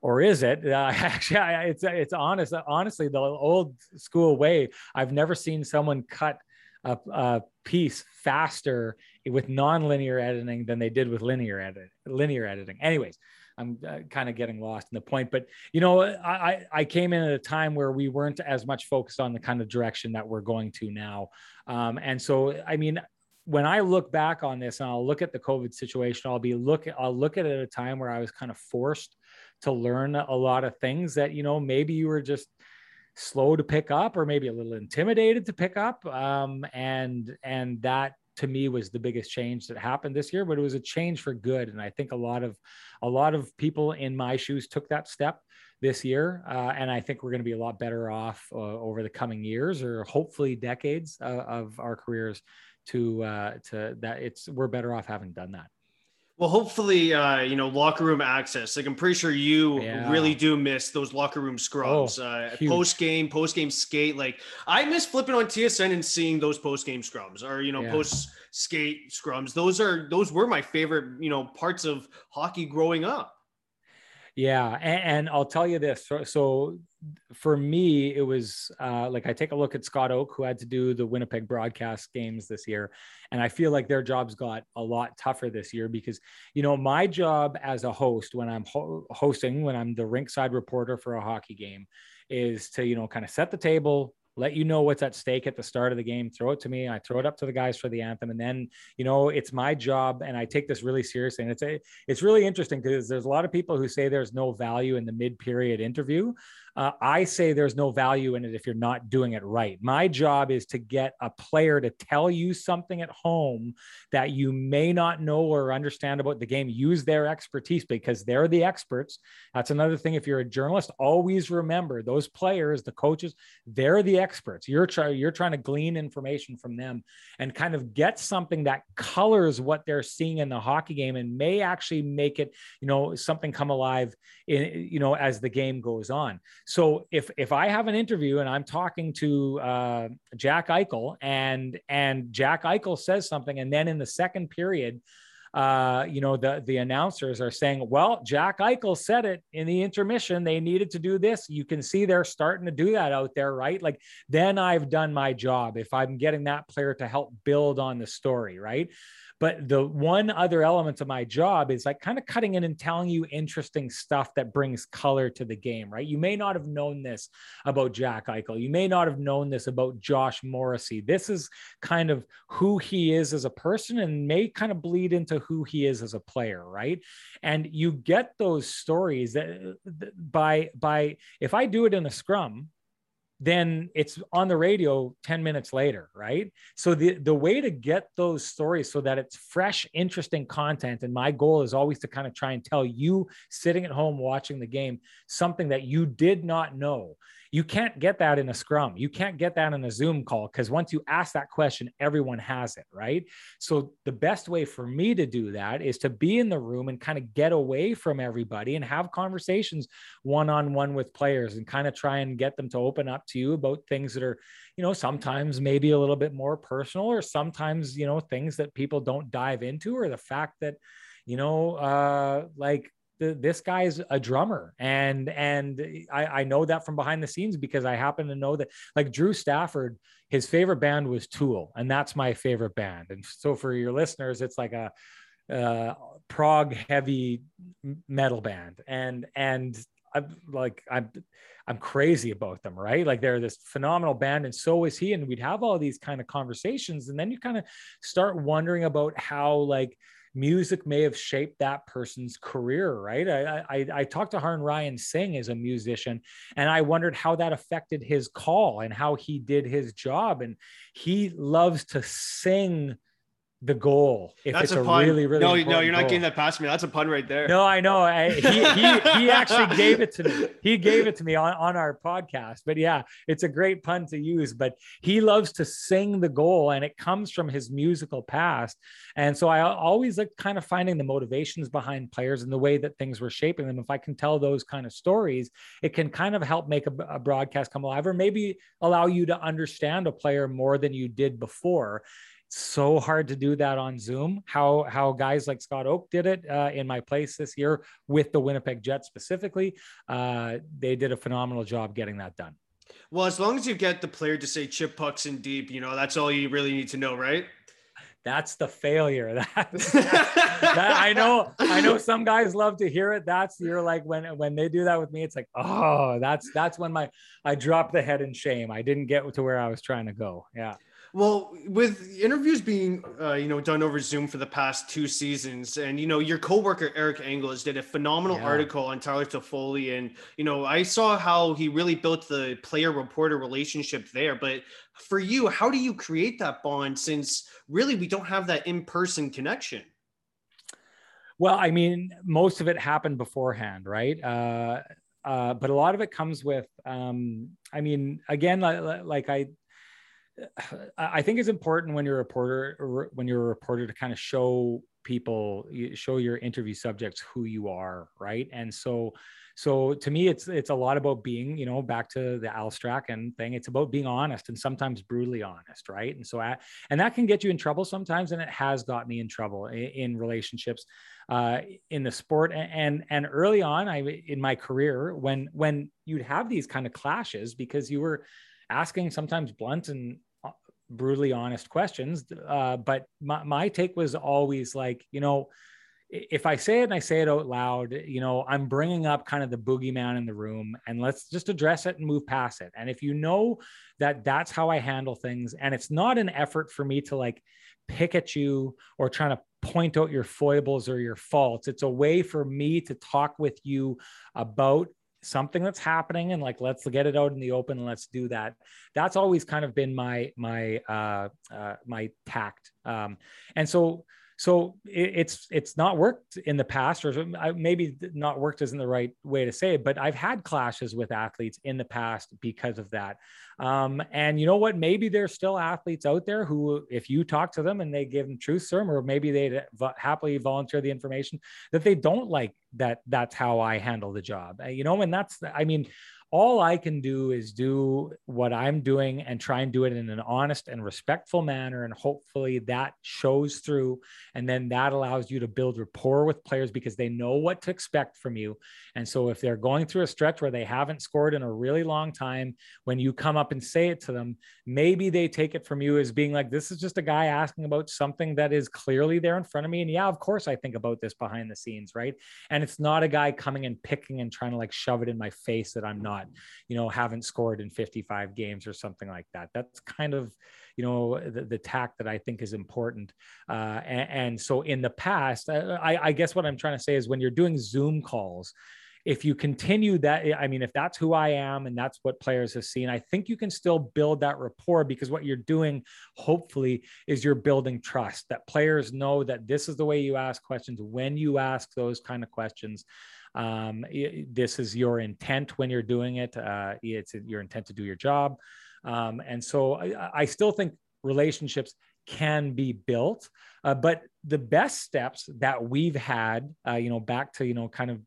Or is it? Uh, actually, it's it's honest. Honestly, the old school way. I've never seen someone cut a, a piece faster with non-linear editing than they did with linear edit linear editing. Anyways. I'm uh, kind of getting lost in the point, but you know, I, I came in at a time where we weren't as much focused on the kind of direction that we're going to now. Um, and so, I mean, when I look back on this and I'll look at the COVID situation, I'll be look, I'll look at it at a time where I was kind of forced to learn a lot of things that, you know, maybe you were just slow to pick up or maybe a little intimidated to pick up. Um, and, and that to me was the biggest change that happened this year, but it was a change for good. And I think a lot of, a lot of people in my shoes took that step this year. Uh, and I think we're going to be a lot better off uh, over the coming years, or hopefully decades uh, of our careers to, uh, to that it's, we're better off having done that. Well, hopefully, uh, you know, locker room access. Like, I'm pretty sure you yeah. really do miss those locker room scrums. Oh, uh, post-game, post-game skate. Like, I miss flipping on T S N and seeing those post-game scrums, or, you know, yeah. post-skate scrums. Those are, those were my favorite, you know, parts of hockey growing up. Yeah. And, and I'll tell you this. So, so for me, it was uh, like, I take a look at Scott Oak, who had to do the Winnipeg broadcast games this year. And I feel like their jobs got a lot tougher this year because, you know, my job as a host, when I'm ho- hosting, when I'm the rinkside reporter for a hockey game, is to, you know, kind of set the table, let you know what's at stake at the start of the game, throw it to me. I throw it up to the guys for the anthem. And then, you know, it's my job, and I take this really seriously. And it's a, it's really interesting because there's a lot of people who say there's no value in the mid-period interview. Uh, I say there's no value in it if you're not doing it right. My job is to get a player to tell you something at home that you may not know or understand about the game. Use their expertise because they're the experts. That's another thing. If you're a journalist, always remember those players, the coaches, they're the experts. You're, try- you're trying to glean information from them and kind of get something that colors what they're seeing in the hockey game and may actually make it, you know, something come alive in, you know, as the game goes on. So if, if I have an interview and I'm talking to uh, Jack Eichel and, and Jack Eichel says something, and then in the second period, uh, you know, the, the announcers are saying, well, Jack Eichel said it in the intermission, they needed to do this. You can see they're starting to do that out there, right? Like, then I've done my job if I'm getting that player to help build on the story, right? But the one other element of my job is like kind of cutting in and telling you interesting stuff that brings color to the game, right? You may not have known this about Jack Eichel. You may not have known this about Josh Morrissey. This is kind of who he is as a person and may kind of bleed into who he is as a player, right? And you get those stories that by, by if I do it in a scrum, then it's on the radio ten minutes later, right? So the, the way to get those stories so that it's fresh, interesting content, and my goal is always to kind of try and tell you sitting at home watching the game something that you did not know. You can't get that in a scrum. You can't get that in a Zoom call because once you ask that question, everyone has it, right? So the best way for me to do that is to be in the room and kind of get away from everybody and have conversations one-on-one with players and kind of try and get them to open up to you about things that are, you know, sometimes maybe a little bit more personal or sometimes, you know, things that people don't dive into, or the fact that, you know, uh, like, this guy's a drummer. And, and I, I know that from behind the scenes because I happen to know that, like, Drew Stafford, his favorite band was Tool, and that's my favorite band. And so for your listeners, it's like a, uh, prog heavy metal band. And, and I'm like, I'm, I'm crazy about them, right? Like, they're this phenomenal band, and so is he. And we'd have all these kind of conversations. And then you kind of start wondering about how, like, music may have shaped that person's career, right? I, I, I talked to Harn Ryan Singh as a musician, and I wondered how that affected his call and how he did his job. And he loves to sing the goal. If that's it's a pun. Really, really no, no, you're not goal. Getting that past me. That's a pun right there. No, I know. I, he, he, he actually gave it to me. He gave it to me on, on our podcast, but yeah, it's a great pun to use, but he loves to sing the goal, and it comes from his musical past. And so I always like kind of finding the motivations behind players and the way that things were shaping them. If I can tell those kind of stories, it can kind of help make a, a broadcast come alive, or maybe allow you to understand a player more than you did before. So hard to do that on Zoom. How how guys like Scott Oak did it uh, in my place this year with the Winnipeg Jets specifically. Uh, they did a phenomenal job getting that done. Well, as long as you get the player to say chip pucks in deep, you know, that's all you really need to know, right? That's the failure. That's, that, that, I know. I know some guys love to hear it. That's you're like when when they do that with me, it's like, oh, that's that's when my I dropped the head in shame. I didn't get to where I was trying to go. Yeah. Well, with interviews being, uh, you know, done over Zoom for the past two seasons, and, you know, your coworker, Eric Engels, did a phenomenal yeah. article on Tyler Toffoli. And, you know, I saw how he really built the player reporter relationship there. But for you, how do you create that bond since really we don't have that in-person connection? Well, I mean, most of it happened beforehand, right? Uh, uh, but a lot of it comes with, um, I mean, again, like, like I, I think it's important when you're a reporter, when you're a reporter to kind of show people, show your interview subjects who you are, right? And so, so to me, it's it's a lot about being, you know, back to the Al Strachan thing. It's about being honest and sometimes brutally honest, right? And so, I, and that can get you in trouble sometimes, and it has got me in trouble in, in relationships, uh, in the sport, and and early on, I in my career when when you'd have these kind of clashes because you were asking sometimes blunt and brutally honest questions. Uh, but my, my take was always like, you know, if I say it and I say it out loud, you know, I'm bringing up kind of the boogeyman in the room, and let's just address it and move past it. And if you know that that's how I handle things, and it's not an effort for me to like pick at you or trying to point out your foibles or your faults, it's a way for me to talk with you about something that's happening and like, let's get it out in the open and let's do that. That's always kind of been my, my, uh, uh, my tact. Um, and so, so it, it's, it's not worked in the past, or maybe not worked isn't the right way to say it, but I've had clashes with athletes in the past because of that. Um, and you know what, maybe there's still athletes out there who, if you talk to them and they give them truth serum, or maybe they happily volunteer the information that they don't like, that that's how I handle the job, you know, and that's, I mean, all I can do is do what I'm doing and try and do it in an honest and respectful manner. And hopefully that shows through. And then that allows you to build rapport with players because they know what to expect from you. And so if they're going through a stretch where they haven't scored in a really long time, when you come up and say it to them, maybe they take it from you as being like, this is just a guy asking about something that is clearly there in front of me. And yeah, of course I think about this behind the scenes, right? And it's not a guy coming and picking and trying to like shove it in my face that I'm not, you know, haven't scored in fifty-five games or something like that. That's kind of, you know, the, the tact that I think is important. Uh, and, and so in the past, I, I guess what I'm trying to say is when you're doing Zoom calls, if you continue that, I mean, if that's who I am and that's what players have seen, I think you can still build that rapport because what you're doing, hopefully, is you're building trust that players know that this is the way you ask questions when you ask those kind of questions. Um, this is your intent when you're doing it. Uh, it's your intent to do your job. Um, and so I, I still think relationships can be built, uh, but the best steps that we've had, uh, you know, back to, you know, kind of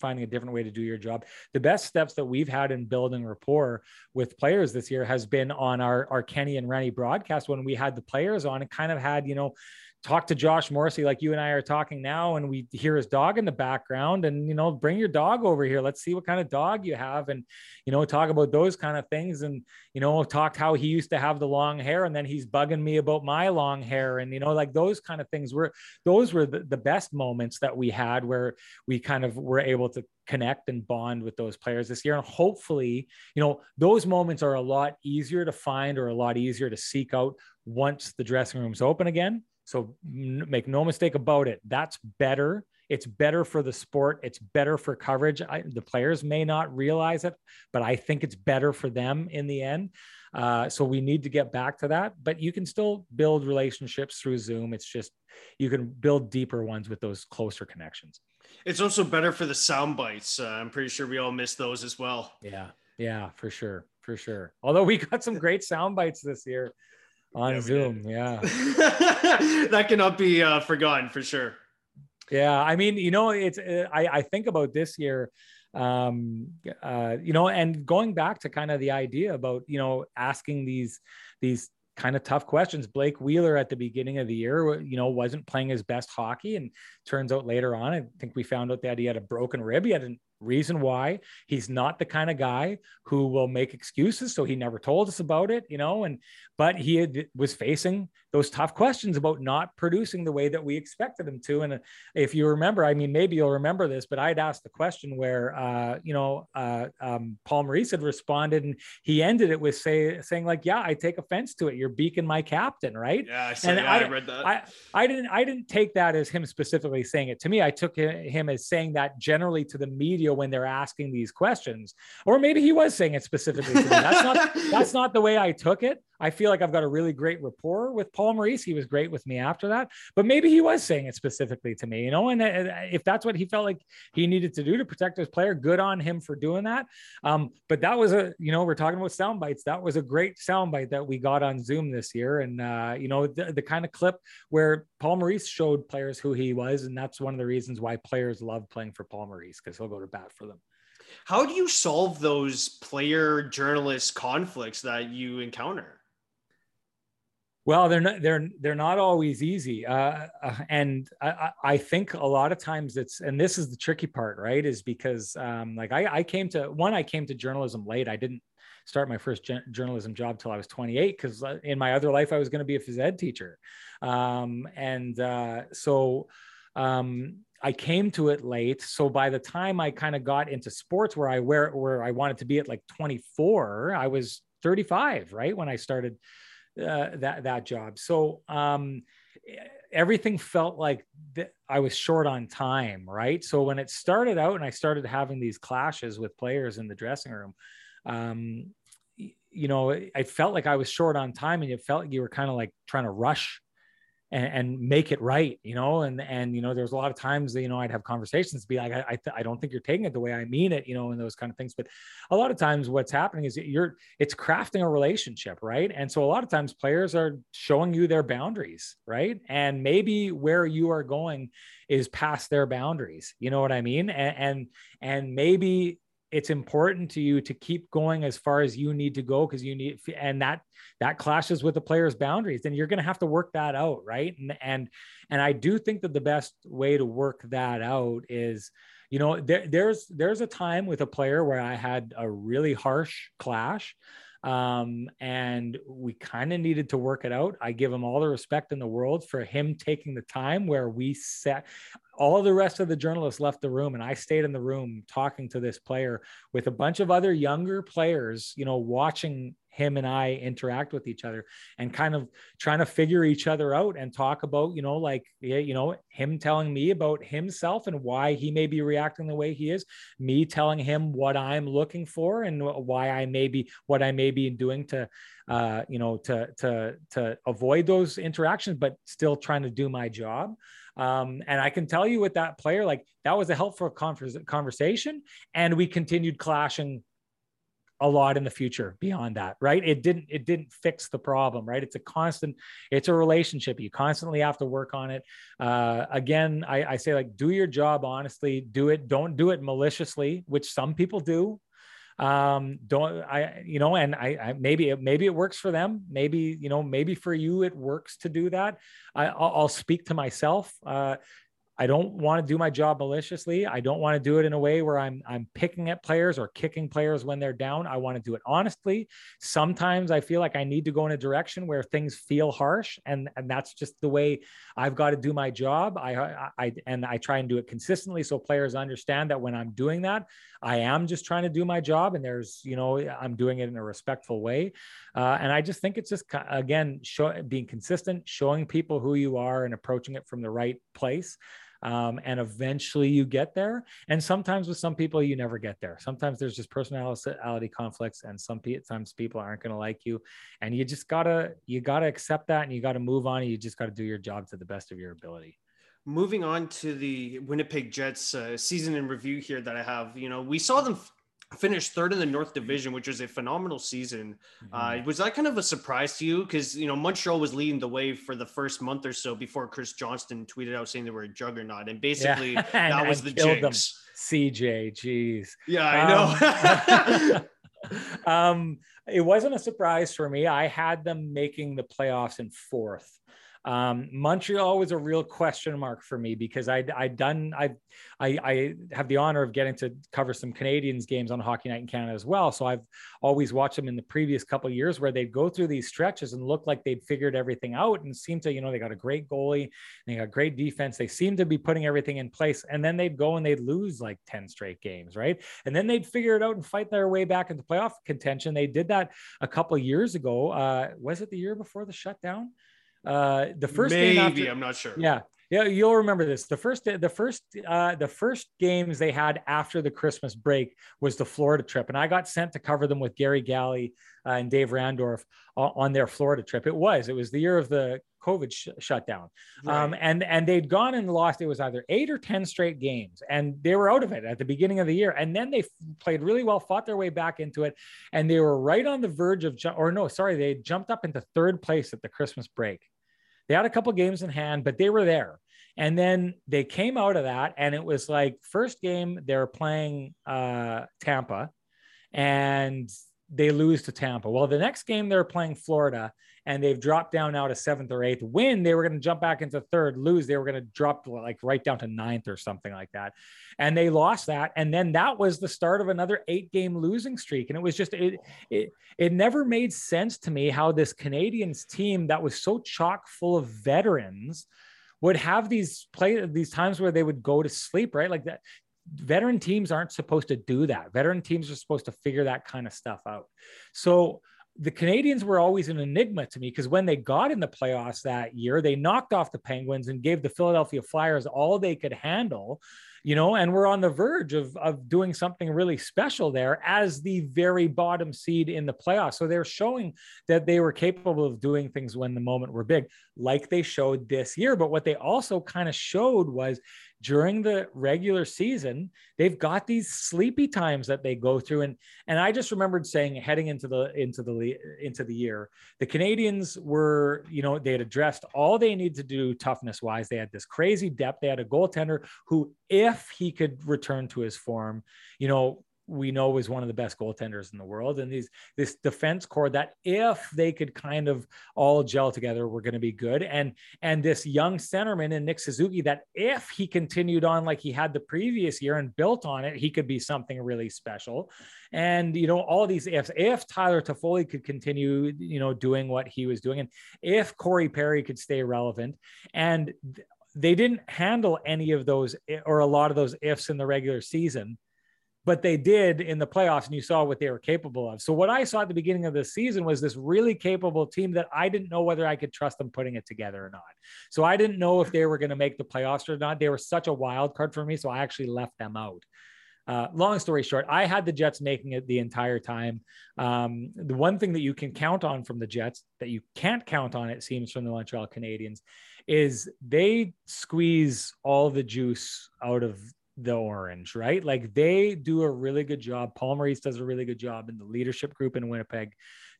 finding a different way to do your job. The best steps that we've had in building rapport with players this year has been on our, our Kenny and Rennie broadcast when we had the players on and kind of had, you know, talk to Josh Morrissey, like you and I are talking now, and we hear his dog in the background and, you know, bring your dog over here. Let's see what kind of dog you have. And, you know, talk about those kind of things. And, you know, talked how he used to have the long hair and then he's bugging me about my long hair. And, you know, like those kind of things were, those were the, the best moments that we had where we kind of were able to connect and bond with those players this year. And hopefully, you know, those moments are a lot easier to find or a lot easier to seek out once the dressing room's open again. So make no mistake about it. That's better. It's better for the sport. It's better for coverage. I, the players may not realize it, but I think it's better for them in the end. Uh, so we need to get back to that, but you can still build relationships through Zoom. It's just, you can build deeper ones with those closer connections. It's also better for the sound bites. Uh, I'm pretty sure we all miss those as well. Yeah. Yeah, for sure. For sure. Although we got some great sound bites this year. On yeah, Zoom, yeah. That cannot be uh, forgotten for sure. Yeah, I mean, you know, it's uh, I, I think about this year, um, uh, you know, and going back to kind of the idea about, you know, asking these these kind of tough questions. Blake Wheeler at the beginning of the year, you know, wasn't playing his best hockey, and turns out later on, I think we found out that he had a broken rib. He had an Reason why he's not the kind of guy who will make excuses. So he never told us about it, you know, and, but he had, was facing those tough questions about not producing the way that we expected him to. And if you remember, I mean, maybe you'll remember this, but I'd asked the question where, uh, you know, uh, um, Paul Maurice had responded, and he ended it with say, saying like, yeah, I take offense to it. You're beaking my captain. Right. Yeah, I, see, and yeah, I, I read that. I, I didn't, I didn't take that as him specifically saying it to me. I took him as saying that generally to the media when they're asking these questions, or maybe he was saying it specifically to me. That's not, that's not the way I took it. I feel like I've got a really great rapport with Paul Maurice. He was great with me after that, but maybe he was saying it specifically to me, you know, and if that's what he felt like he needed to do to protect his player, good on him for doing that. Um, but that was a, you know, we're talking about sound bites. That was a great sound bite that we got on Zoom this year. And, uh, you know, the, the kind of clip where Paul Maurice showed players who he was. And that's one of the reasons why players love playing for Paul Maurice, because he'll go to bat for them. How do you solve those player journalist conflicts that you encounter? Well, they're not, they're, they're not always easy. Uh, and I, I think a lot of times it's, and this is the tricky part, right? Is because um, like I, I came to one, I came to journalism late. I didn't start my first journalism job till I was twenty-eight. Cause in my other life, I was going to be a phys ed teacher. Um, and uh, so um, I came to it late. So by the time I kind of got into sports where I, where, where I wanted to be at like twenty-four, I was thirty-five, right? When I started Uh, that, that job. So um, everything felt like th- I was short on time. Right. So when it started out and I started having these clashes with players in the dressing room, um, y- you know, I felt like I was short on time, and it felt like you were kind of like trying to rush and, and make it right, you know? And, and, you know, there was a lot of times that, you know, I'd have conversations, be like, I, I, th- I don't think you're taking it the way I mean it, you know, and those kind of things. But a lot of times what's happening is you're, it's crafting a relationship, right? And so a lot of times players are showing you their boundaries, right? And maybe where you are going is past their boundaries. You know what I mean? And, and, and maybe it's important to you to keep going as far as you need to go, because you need, and that that clashes with the player's boundaries. Then you're going to have to work that out, right? And and and I do think that the best way to work that out is, you know, there, there's there's a time with a player where I had a really harsh clash, um, and we kind of needed to work it out. I give him all the respect in the world for him taking the time where we sat. All the rest of the journalists left the room, and I stayed in the room talking to this player with a bunch of other younger players, you know, watching him and I interact with each other and kind of trying to figure each other out and talk about, you know, like, you know, him telling me about himself and why he may be reacting the way he is, me telling him what I'm looking for and why I may be, what I may be doing to, uh, you know, to, to, to avoid those interactions, but still trying to do my job. Um, and I can tell you with that player, like that was a helpful conver- conversation, and we continued clashing a lot in the future beyond that. Right. It didn't, it didn't fix the problem, right? It's a constant, it's a relationship. You constantly have to work on it. Uh, again, I, I say like, do your job, honestly, do it. Don't do it maliciously, which some people do. Um, don't I, you know, and I, I, maybe, it, maybe it works for them. Maybe, you know, maybe for you, it works to do that. I, I'll, I'll speak to myself. Uh, I don't want to do my job maliciously. I don't want to do it in a way where I'm, I'm picking at players or kicking players when they're down. I want to do it honestly. Sometimes I feel like I need to go in a direction where things feel harsh, and, and that's just the way I've got to do my job. I, I, I, and I try and do it consistently, so players understand that when I'm doing that, I am just trying to do my job, and there's, you know, I'm doing it in a respectful way. Uh, and I just think it's just, again, show, being consistent, showing people who you are and approaching it from the right place. Um, and eventually you get there. And sometimes with some people, you never get there. Sometimes there's just personality conflicts, and some pe- times people aren't going to like you, and you just gotta, you gotta accept that, and you gotta move on, and you just gotta do your job to the best of your ability. Moving on to the Winnipeg Jets uh, season in review here that I have, you know, we saw them f- finish third in the North Division, which was a phenomenal season. Mm-hmm. Uh, was that kind of a surprise to you? Because, you know, Montreal was leading the way for the first month or so before Chris Johnston tweeted out saying they were a juggernaut. And basically yeah. and that was I the jinx. Them. C J, geez. Yeah, I know. Um, um, it wasn't a surprise for me. I had them making the playoffs in fourth. Um, Montreal was a real question mark for me because I I done I, I I have the honor of getting to cover some Canadiens games on Hockey Night in Canada as well. So I've always watched them in the previous couple of years where they'd go through these stretches and look like they'd figured everything out and seem to, you know, they got a great goalie, they got great defense, they seem to be putting everything in place, and then they'd go and they'd lose like ten straight games, right? And then they'd figure it out and fight their way back into playoff contention. They did that a couple of years ago. Uh, was it the year before the shutdown? Uh, the first maybe game after, I'm not sure. Yeah. Yeah. You'll remember this. The first, the first, uh, the first games they had after the Christmas break was the Florida trip. And I got sent to cover them with Gary Galley uh, and Dave Randorf uh, on their Florida trip. It was, it was the year of the COVID sh- shutdown. Right. Um, and, and they'd gone and lost. It was either eight or ten straight games, and they were out of it at the beginning of the year. And then they f- played really well, fought their way back into it. And they were right on the verge of, ju- or no, sorry, they jumped up into third place at the Christmas break. They had a couple games in hand, but they were there. And then they came out of that, and it was like first game, they were playing uh, Tampa, and they lose to Tampa. Well, the next game they're playing Florida, and they've dropped down now to seventh or eighth. Win, they were going to jump back into third. Lose, they were going to drop like right down to ninth or something like that. And they lost that. And then that was the start of another eight game losing streak. And it was just, it, it, it never made sense to me how this Canadiens team that was so chock full of veterans would have these play, these times where they would go to sleep, right? Like that. Veteran teams aren't supposed to do that. Veteran teams are supposed to figure that kind of stuff out. So the Canadiens were always an enigma to me, because when they got in the playoffs that year, they knocked off the Penguins and gave the Philadelphia Flyers all they could handle, you know, and were on the verge of, of doing something really special there as the very bottom seed in the playoffs. So they're showing that they were capable of doing things when the moment were big, like they showed this year. But what they also kind of showed was during the regular season, they've got these sleepy times that they go through. And, and I just remembered saying heading into the, into the, into the year, the Canadiens were, you know, they had addressed all they needed to do toughness wise. They had this crazy depth. They had a goaltender who, if he could return to his form, you know, we know was one of the best goaltenders in the world. And these, this defense core that if they could kind of all gel together, were going to be good. And, and this young centerman in Nick Suzuki, that if he continued on like he had the previous year and built on it, he could be something really special. And, you know, all these ifs, if Tyler Toffoli could continue, you know, doing what he was doing, and if Corey Perry could stay relevant. And they didn't handle any of those or a lot of those ifs in the regular season, but they did in the playoffs, and you saw what they were capable of. So what I saw at the beginning of the season was this really capable team that I didn't know whether I could trust them putting it together or not. So I didn't know if they were going to make the playoffs or not. They were such a wild card for me, so I actually left them out. Uh, long story short, I had the Jets making it the entire time. Um, the one thing that you can count on from the Jets that you can't count on, it seems, from the Montreal Canadiens, is they squeeze all the juice out of the orange, right? Like they do a really good job. Paul Maurice does a really good job, and the leadership group in Winnipeg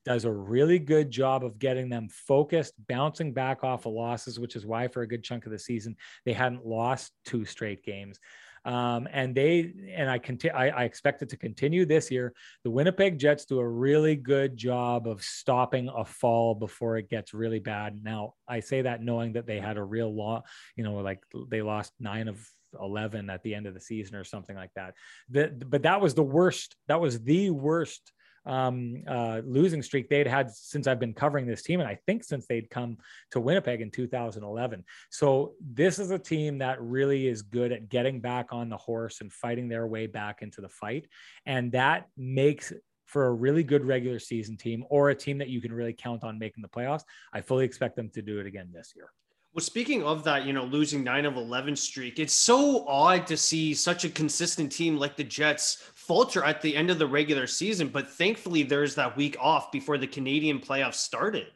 does a really good job of getting them focused, bouncing back off of losses, which is why for a good chunk of the season, they hadn't lost two straight games. Um, and they, and I continue, I, I expect it to continue this year. The Winnipeg Jets do a really good job of stopping a fall before it gets really bad. Now I say that knowing that they had a real law, you know, like they lost nine of eleven at the end of the season or something like that. The, but that was the worst. That was the worst um, uh, losing streak they'd had since I've been covering this team. And I think since they'd come to Winnipeg in two thousand eleven. So this is a team that really is good at getting back on the horse and fighting their way back into the fight. And that makes for a really good regular season team, or a team that you can really count on making the playoffs. I fully expect them to do it again this year. Well, speaking of that, you know, losing nine of eleven streak, it's so odd to see such a consistent team like the Jets falter at the end of the regular season. But thankfully, there's that week off before the Canadian playoffs started.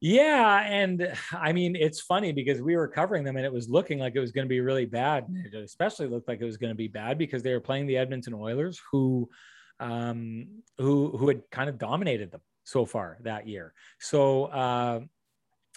Yeah. And I mean, it's funny because we were covering them and it was looking like it was going to be really bad. It especially looked like it was going to be bad because they were playing the Edmonton Oilers, who um, who who had kind of dominated them so far that year. So, uh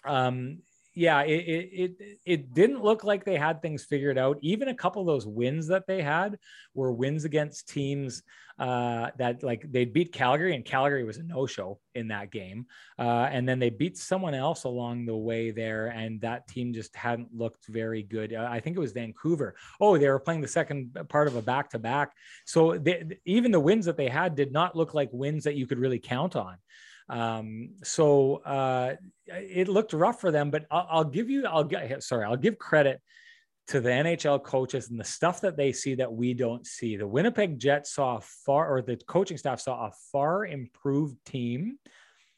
Um, yeah, it, it, it, it didn't look like they had things figured out. Even a couple of those wins that they had were wins against teams uh, that like they beat Calgary, and Calgary was a no-show in that game. Uh, and then they beat someone else along the way there. And that team just hadn't looked very good. Uh, I think it was Vancouver. Oh, they were playing the second part of a back-to-back. So they, even the wins that they had did not look like wins that you could really count on. Um, so, uh, it looked rough for them, but I'll, I'll give you, I'll get, sorry, I'll give credit to the N H L coaches and the stuff that they see that we don't see. The Winnipeg Jets saw a far, or the coaching staff saw a far improved team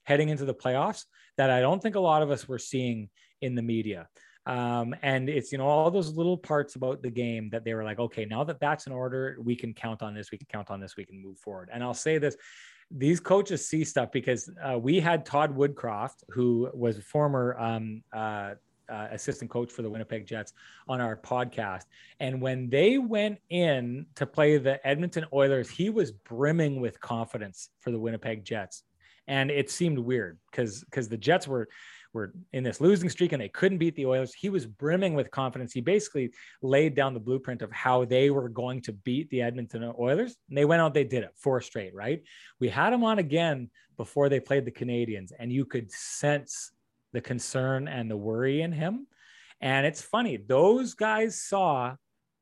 heading into the playoffs that I don't think a lot of us were seeing in the media. Um, and it's, you know, all those little parts about the game that they were like, okay, now that that's in order, we can count on this, we can count on this, we can move forward. And I'll say this, these coaches see stuff because uh, we had Todd Woodcroft, who was a former um, uh, uh, assistant coach for the Winnipeg Jets, on our podcast. And when they went in to play the Edmonton Oilers, he was brimming with confidence for the Winnipeg Jets. And it seemed weird because because the Jets were were in this losing streak and they couldn't beat the Oilers. He was brimming with confidence. He basically laid down the blueprint of how they were going to beat the Edmonton Oilers. And they went out, they did it four straight, right? We had him on again before they played the Canadiens, and you could sense the concern and the worry in him. And it's funny, those guys saw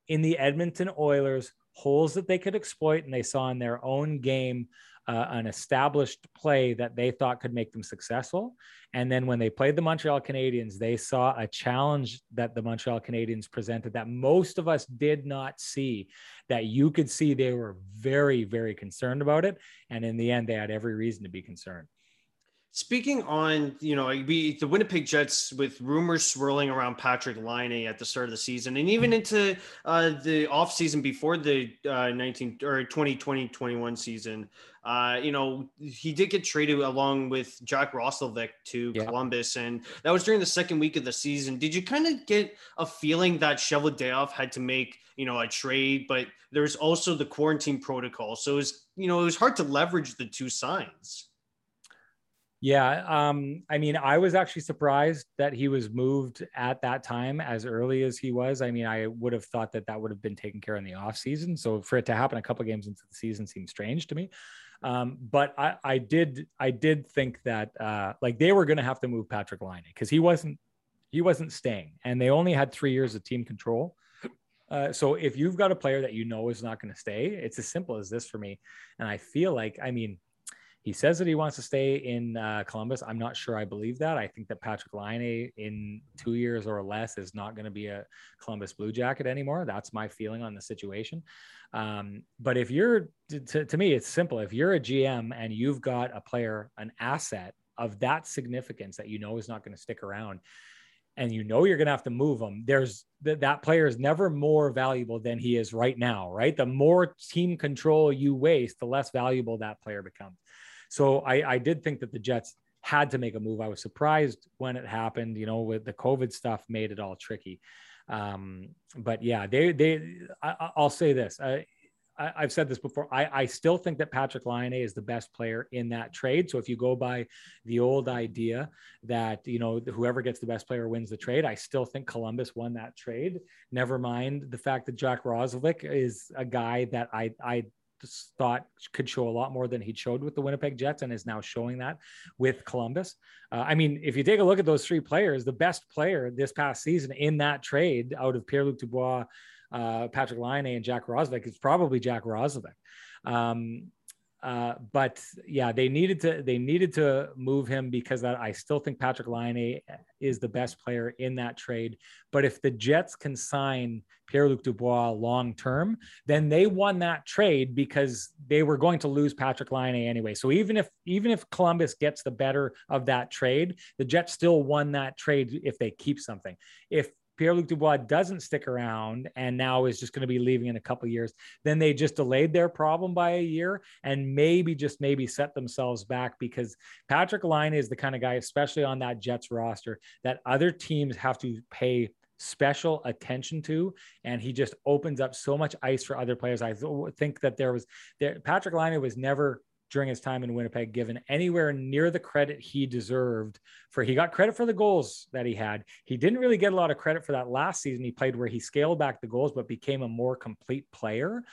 in the Edmonton Oilers holes that they could exploit, and they saw in their own game Uh, an established play that they thought could make them successful. And then when they played the Montreal Canadiens, they saw a challenge that the Montreal Canadiens presented that most of us did not see, that you could see they were very, very concerned about it. And in the end, they had every reason to be concerned. Speaking on, you know, we, the Winnipeg Jets, with rumors swirling around Patrick Laine at the start of the season and even into uh, the offseason before the uh, nineteen or twenty twenty twenty-one season, uh, you know, he did get traded along with Jack Roslovic to yeah. Columbus, and that was during the second week of the season. Did you kind of get a feeling that Cheveldayoff had to make, you know, a trade, but there's also the quarantine protocol. So it was, you know, it was hard to leverage the two signs. Yeah. Um, I mean, I was actually surprised that he was moved at that time, as early as he was. I mean, I would have thought that that would have been taken care of in the off season. So for it to happen a couple of games into the season seems strange to me. Um, but I, I did, I did think that uh, like they were going to have to move Patrick Laine because he wasn't, he wasn't staying, and they only had three years of team control. Uh, so if you've got a player that, you know, is not going to stay, it's as simple as this for me. And I feel like, I mean, he says that he wants to stay in uh, Columbus. I'm not sure I believe that. I think that Patrick Laine in two years or less is not going to be a Columbus Blue Jacket anymore. That's my feeling on the situation. Um, but if you're, to, to me, it's simple. If you're a G M and you've got a player, an asset of that significance that you know is not going to stick around, and you know you're going to have to move him, there's th- that player is never more valuable than he is right now, right? The more team control you waste, the less valuable that player becomes. So I, I did think that the Jets had to make a move. I was surprised when it happened, you know, with the COVID stuff made it all tricky. Um, but yeah, they, they, I, I'll say this, I, I, I've said this before. I, I still think that Patrick Laine is the best player in that trade. So if you go by the old idea that, you know, whoever gets the best player wins the trade, I still think Columbus won that trade. Never mind the fact that Jack Roslovic is a guy that I, I, thought could show a lot more than he showed with the Winnipeg Jets, and is now showing that with Columbus. Uh, I mean, if you take a look at those three players, the best player this past season in that trade out of Pierre-Luc Dubois, uh, Patrick Laine, and Jack Roslovic is probably Jack Roslovic. Um, uh, but yeah, they needed to, they needed to move him because I still think Patrick Laine is the best player in that trade. But if the Jets can sign Pierre-Luc Dubois long-term, then they won that trade because they were going to lose Patrick Laine anyway. So even if, even if Columbus gets the better of that trade, the Jets still won that trade if they keep something. If Pierre-Luc Dubois doesn't stick around and now is just going to be leaving in a couple of years, then they just delayed their problem by a year and maybe just maybe set themselves back, because Patrick Laine is the kind of guy, especially on that Jets roster, that other teams have to pay special attention to, and he just opens up so much ice for other players. I think that there was there Patrick Laine was never during his time in Winnipeg given anywhere near the credit he deserved for. He got credit for the goals that he had. He didn't really get a lot of credit for that last season he played, where he scaled back the goals but became a more complete player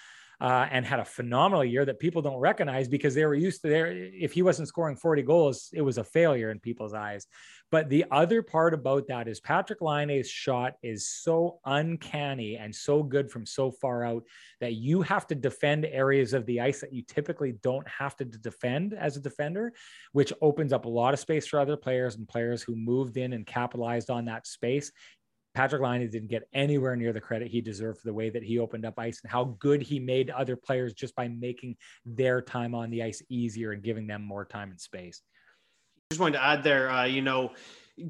uh, and had a phenomenal year that people don't recognize because they were used to there. If he wasn't scoring forty goals, it was a failure in people's eyes. But the other part about that is Patrick Laine's shot is so uncanny and so good from so far out that you have to defend areas of the ice that you typically don't have to defend as a defender, which opens up a lot of space for other players and players who moved in and capitalized on that space. Patrick Laine didn't get anywhere near the credit he deserved for the way that he opened up ice and how good he made other players just by making their time on the ice easier and giving them more time and space. Just wanted to add there, uh, you know,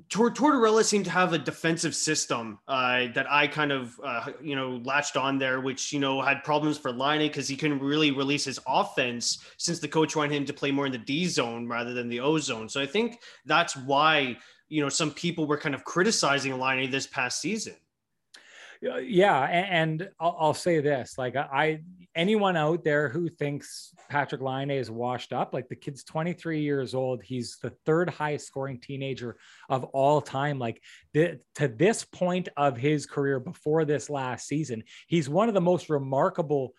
Tor- Tortorella seemed to have a defensive system uh, that I kind of, uh, you know, latched on there, which, you know, had problems for Laine because he couldn't really release his offense since the coach wanted him to play more in the D zone rather than the O zone. So I think that's why, you know, some people were kind of criticizing Laine this past season. Yeah. And I'll, I'll say this, like I, anyone out there who thinks Patrick Laine is washed up, like the kid's twenty-three years old. He's the third highest scoring teenager of all time. Like the, to this point of his career before this last season, he's one of the most remarkable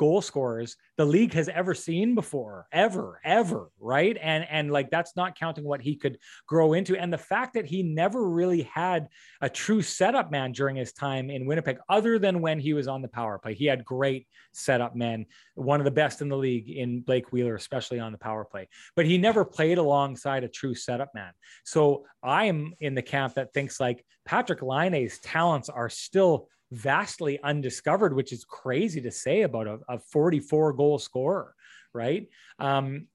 goal scorers the league has ever seen before, ever, ever. Right. And, and like, that's not counting what he could grow into. And the fact that he never really had a true setup man during his time in Winnipeg, other than when he was on the power play, he had great setup men, one of the best in the league in Blake Wheeler, especially on the power play, but he never played alongside a true setup man. So I am in the camp that thinks like Patrick Laine's talents are still vastly undiscovered, which is crazy to say about a, a forty-four goal scorer, right? Um,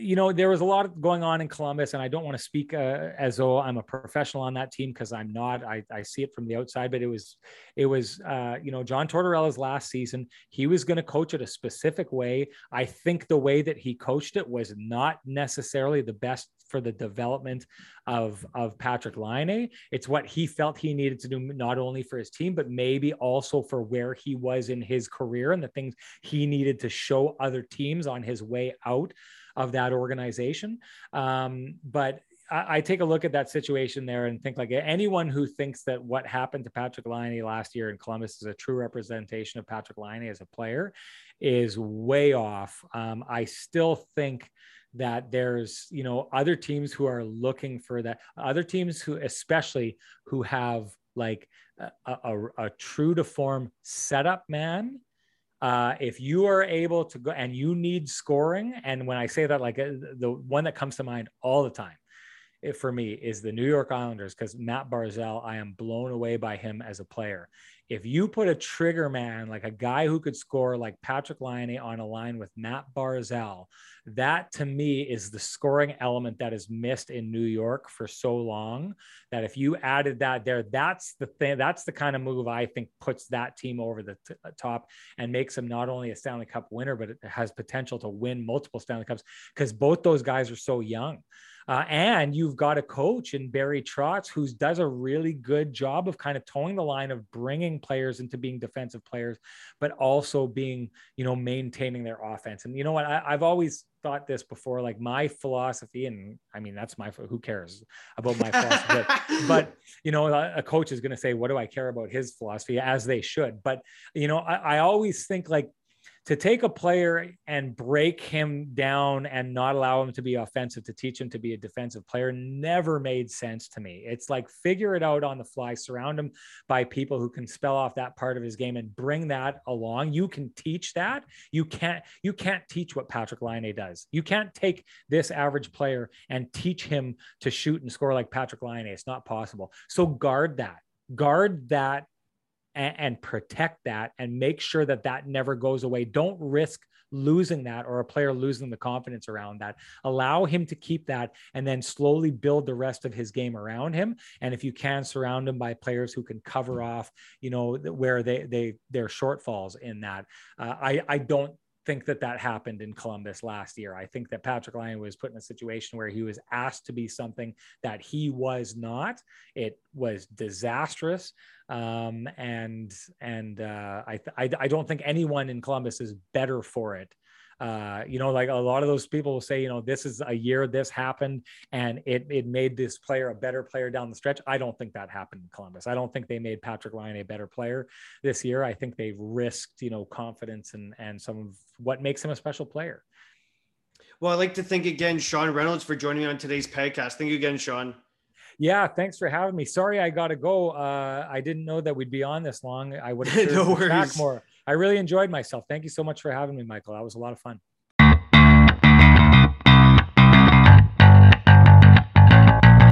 you know, there was a lot going on in Columbus, and I don't want to speak uh, as though I'm a professional on that team because I'm not. I, I see it from the outside, but it was, it was, uh, you know, John Tortorella's last season. He was going to coach it a specific way. I think the way that he coached it was not necessarily the best for the development of, of Patrick Laine. It's what he felt he needed to do, not only for his team, but maybe also for where he was in his career and the things he needed to show other teams on his way out of that organization. Um, but I, I take a look at that situation there and think like anyone who thinks that what happened to Patrick Laine last year in Columbus is a true representation of Patrick Laine as a player is way off. Um, I still think that there's, you know, other teams who are looking for that, other teams who, especially who have like a, a, a true to form setup man. Uh, if you are able to go and you need scoring. And when I say that, like uh, the one that comes to mind all the time it, for me is the New York Islanders, because Matt Barzal, I am blown away by him as a player. If you put a trigger man, like a guy who could score like Patrick Laine on a line with Matt Barzal, that to me is the scoring element that is missed in New York for so long, that if you added that there, that's the thing, that's the kind of move I think puts that team over the t- top and makes them not only a Stanley Cup winner, but it has potential to win multiple Stanley Cups because both those guys are so young. Uh, and you've got a coach in Barry Trotz who does a really good job of kind of towing the line of bringing players into being defensive players, but also being, you know, maintaining their offense. And you know what, I, I've always thought this before, like my philosophy, and I mean, that's my, who cares about my philosophy, but, but you know, a, a coach is going to say, what do I care about his philosophy, as they should. But, you know, I, I always think like, to take a player and break him down and not allow him to be offensive, to teach him to be a defensive player, never made sense to me. It's like, figure it out on the fly, surround him by people who can spell off that part of his game and bring that along. You can teach that. You can't, you can't teach what Patrick Laine does. You can't take this average player and teach him to shoot and score like Patrick Laine. It's not possible. So guard that, guard that, and protect that and make sure that that never goes away. Don't risk losing that or a player losing the confidence around that. Allow him to keep that and then slowly build the rest of his game around him. And if you can, surround him by players who can cover off, you know, where they, they, their shortfalls in that. Uh, I, I don't think that that happened in Columbus last year. I think that Patrick Laine was put in a situation where he was asked to be something that he was not. It was disastrous. Um, and, and uh, I, th- I, I don't think anyone in Columbus is better for it Uh, you know, like a lot of those people will say, you know, this is a year this happened and it it made this player a better player down the stretch. I don't think that happened in Columbus. I don't think they made Patrick Ryan a better player this year. I think they've risked, you know, confidence and and some of what makes him a special player. Well, I'd like to thank again Sean Reynolds for joining me on today's podcast. Thank you again, Sean. Yeah, thanks for having me. Sorry I got to go. Uh, I didn't know that we'd be on this long. I would have no back more. I really enjoyed myself. Thank you so much for having me, Michael. That was a lot of fun.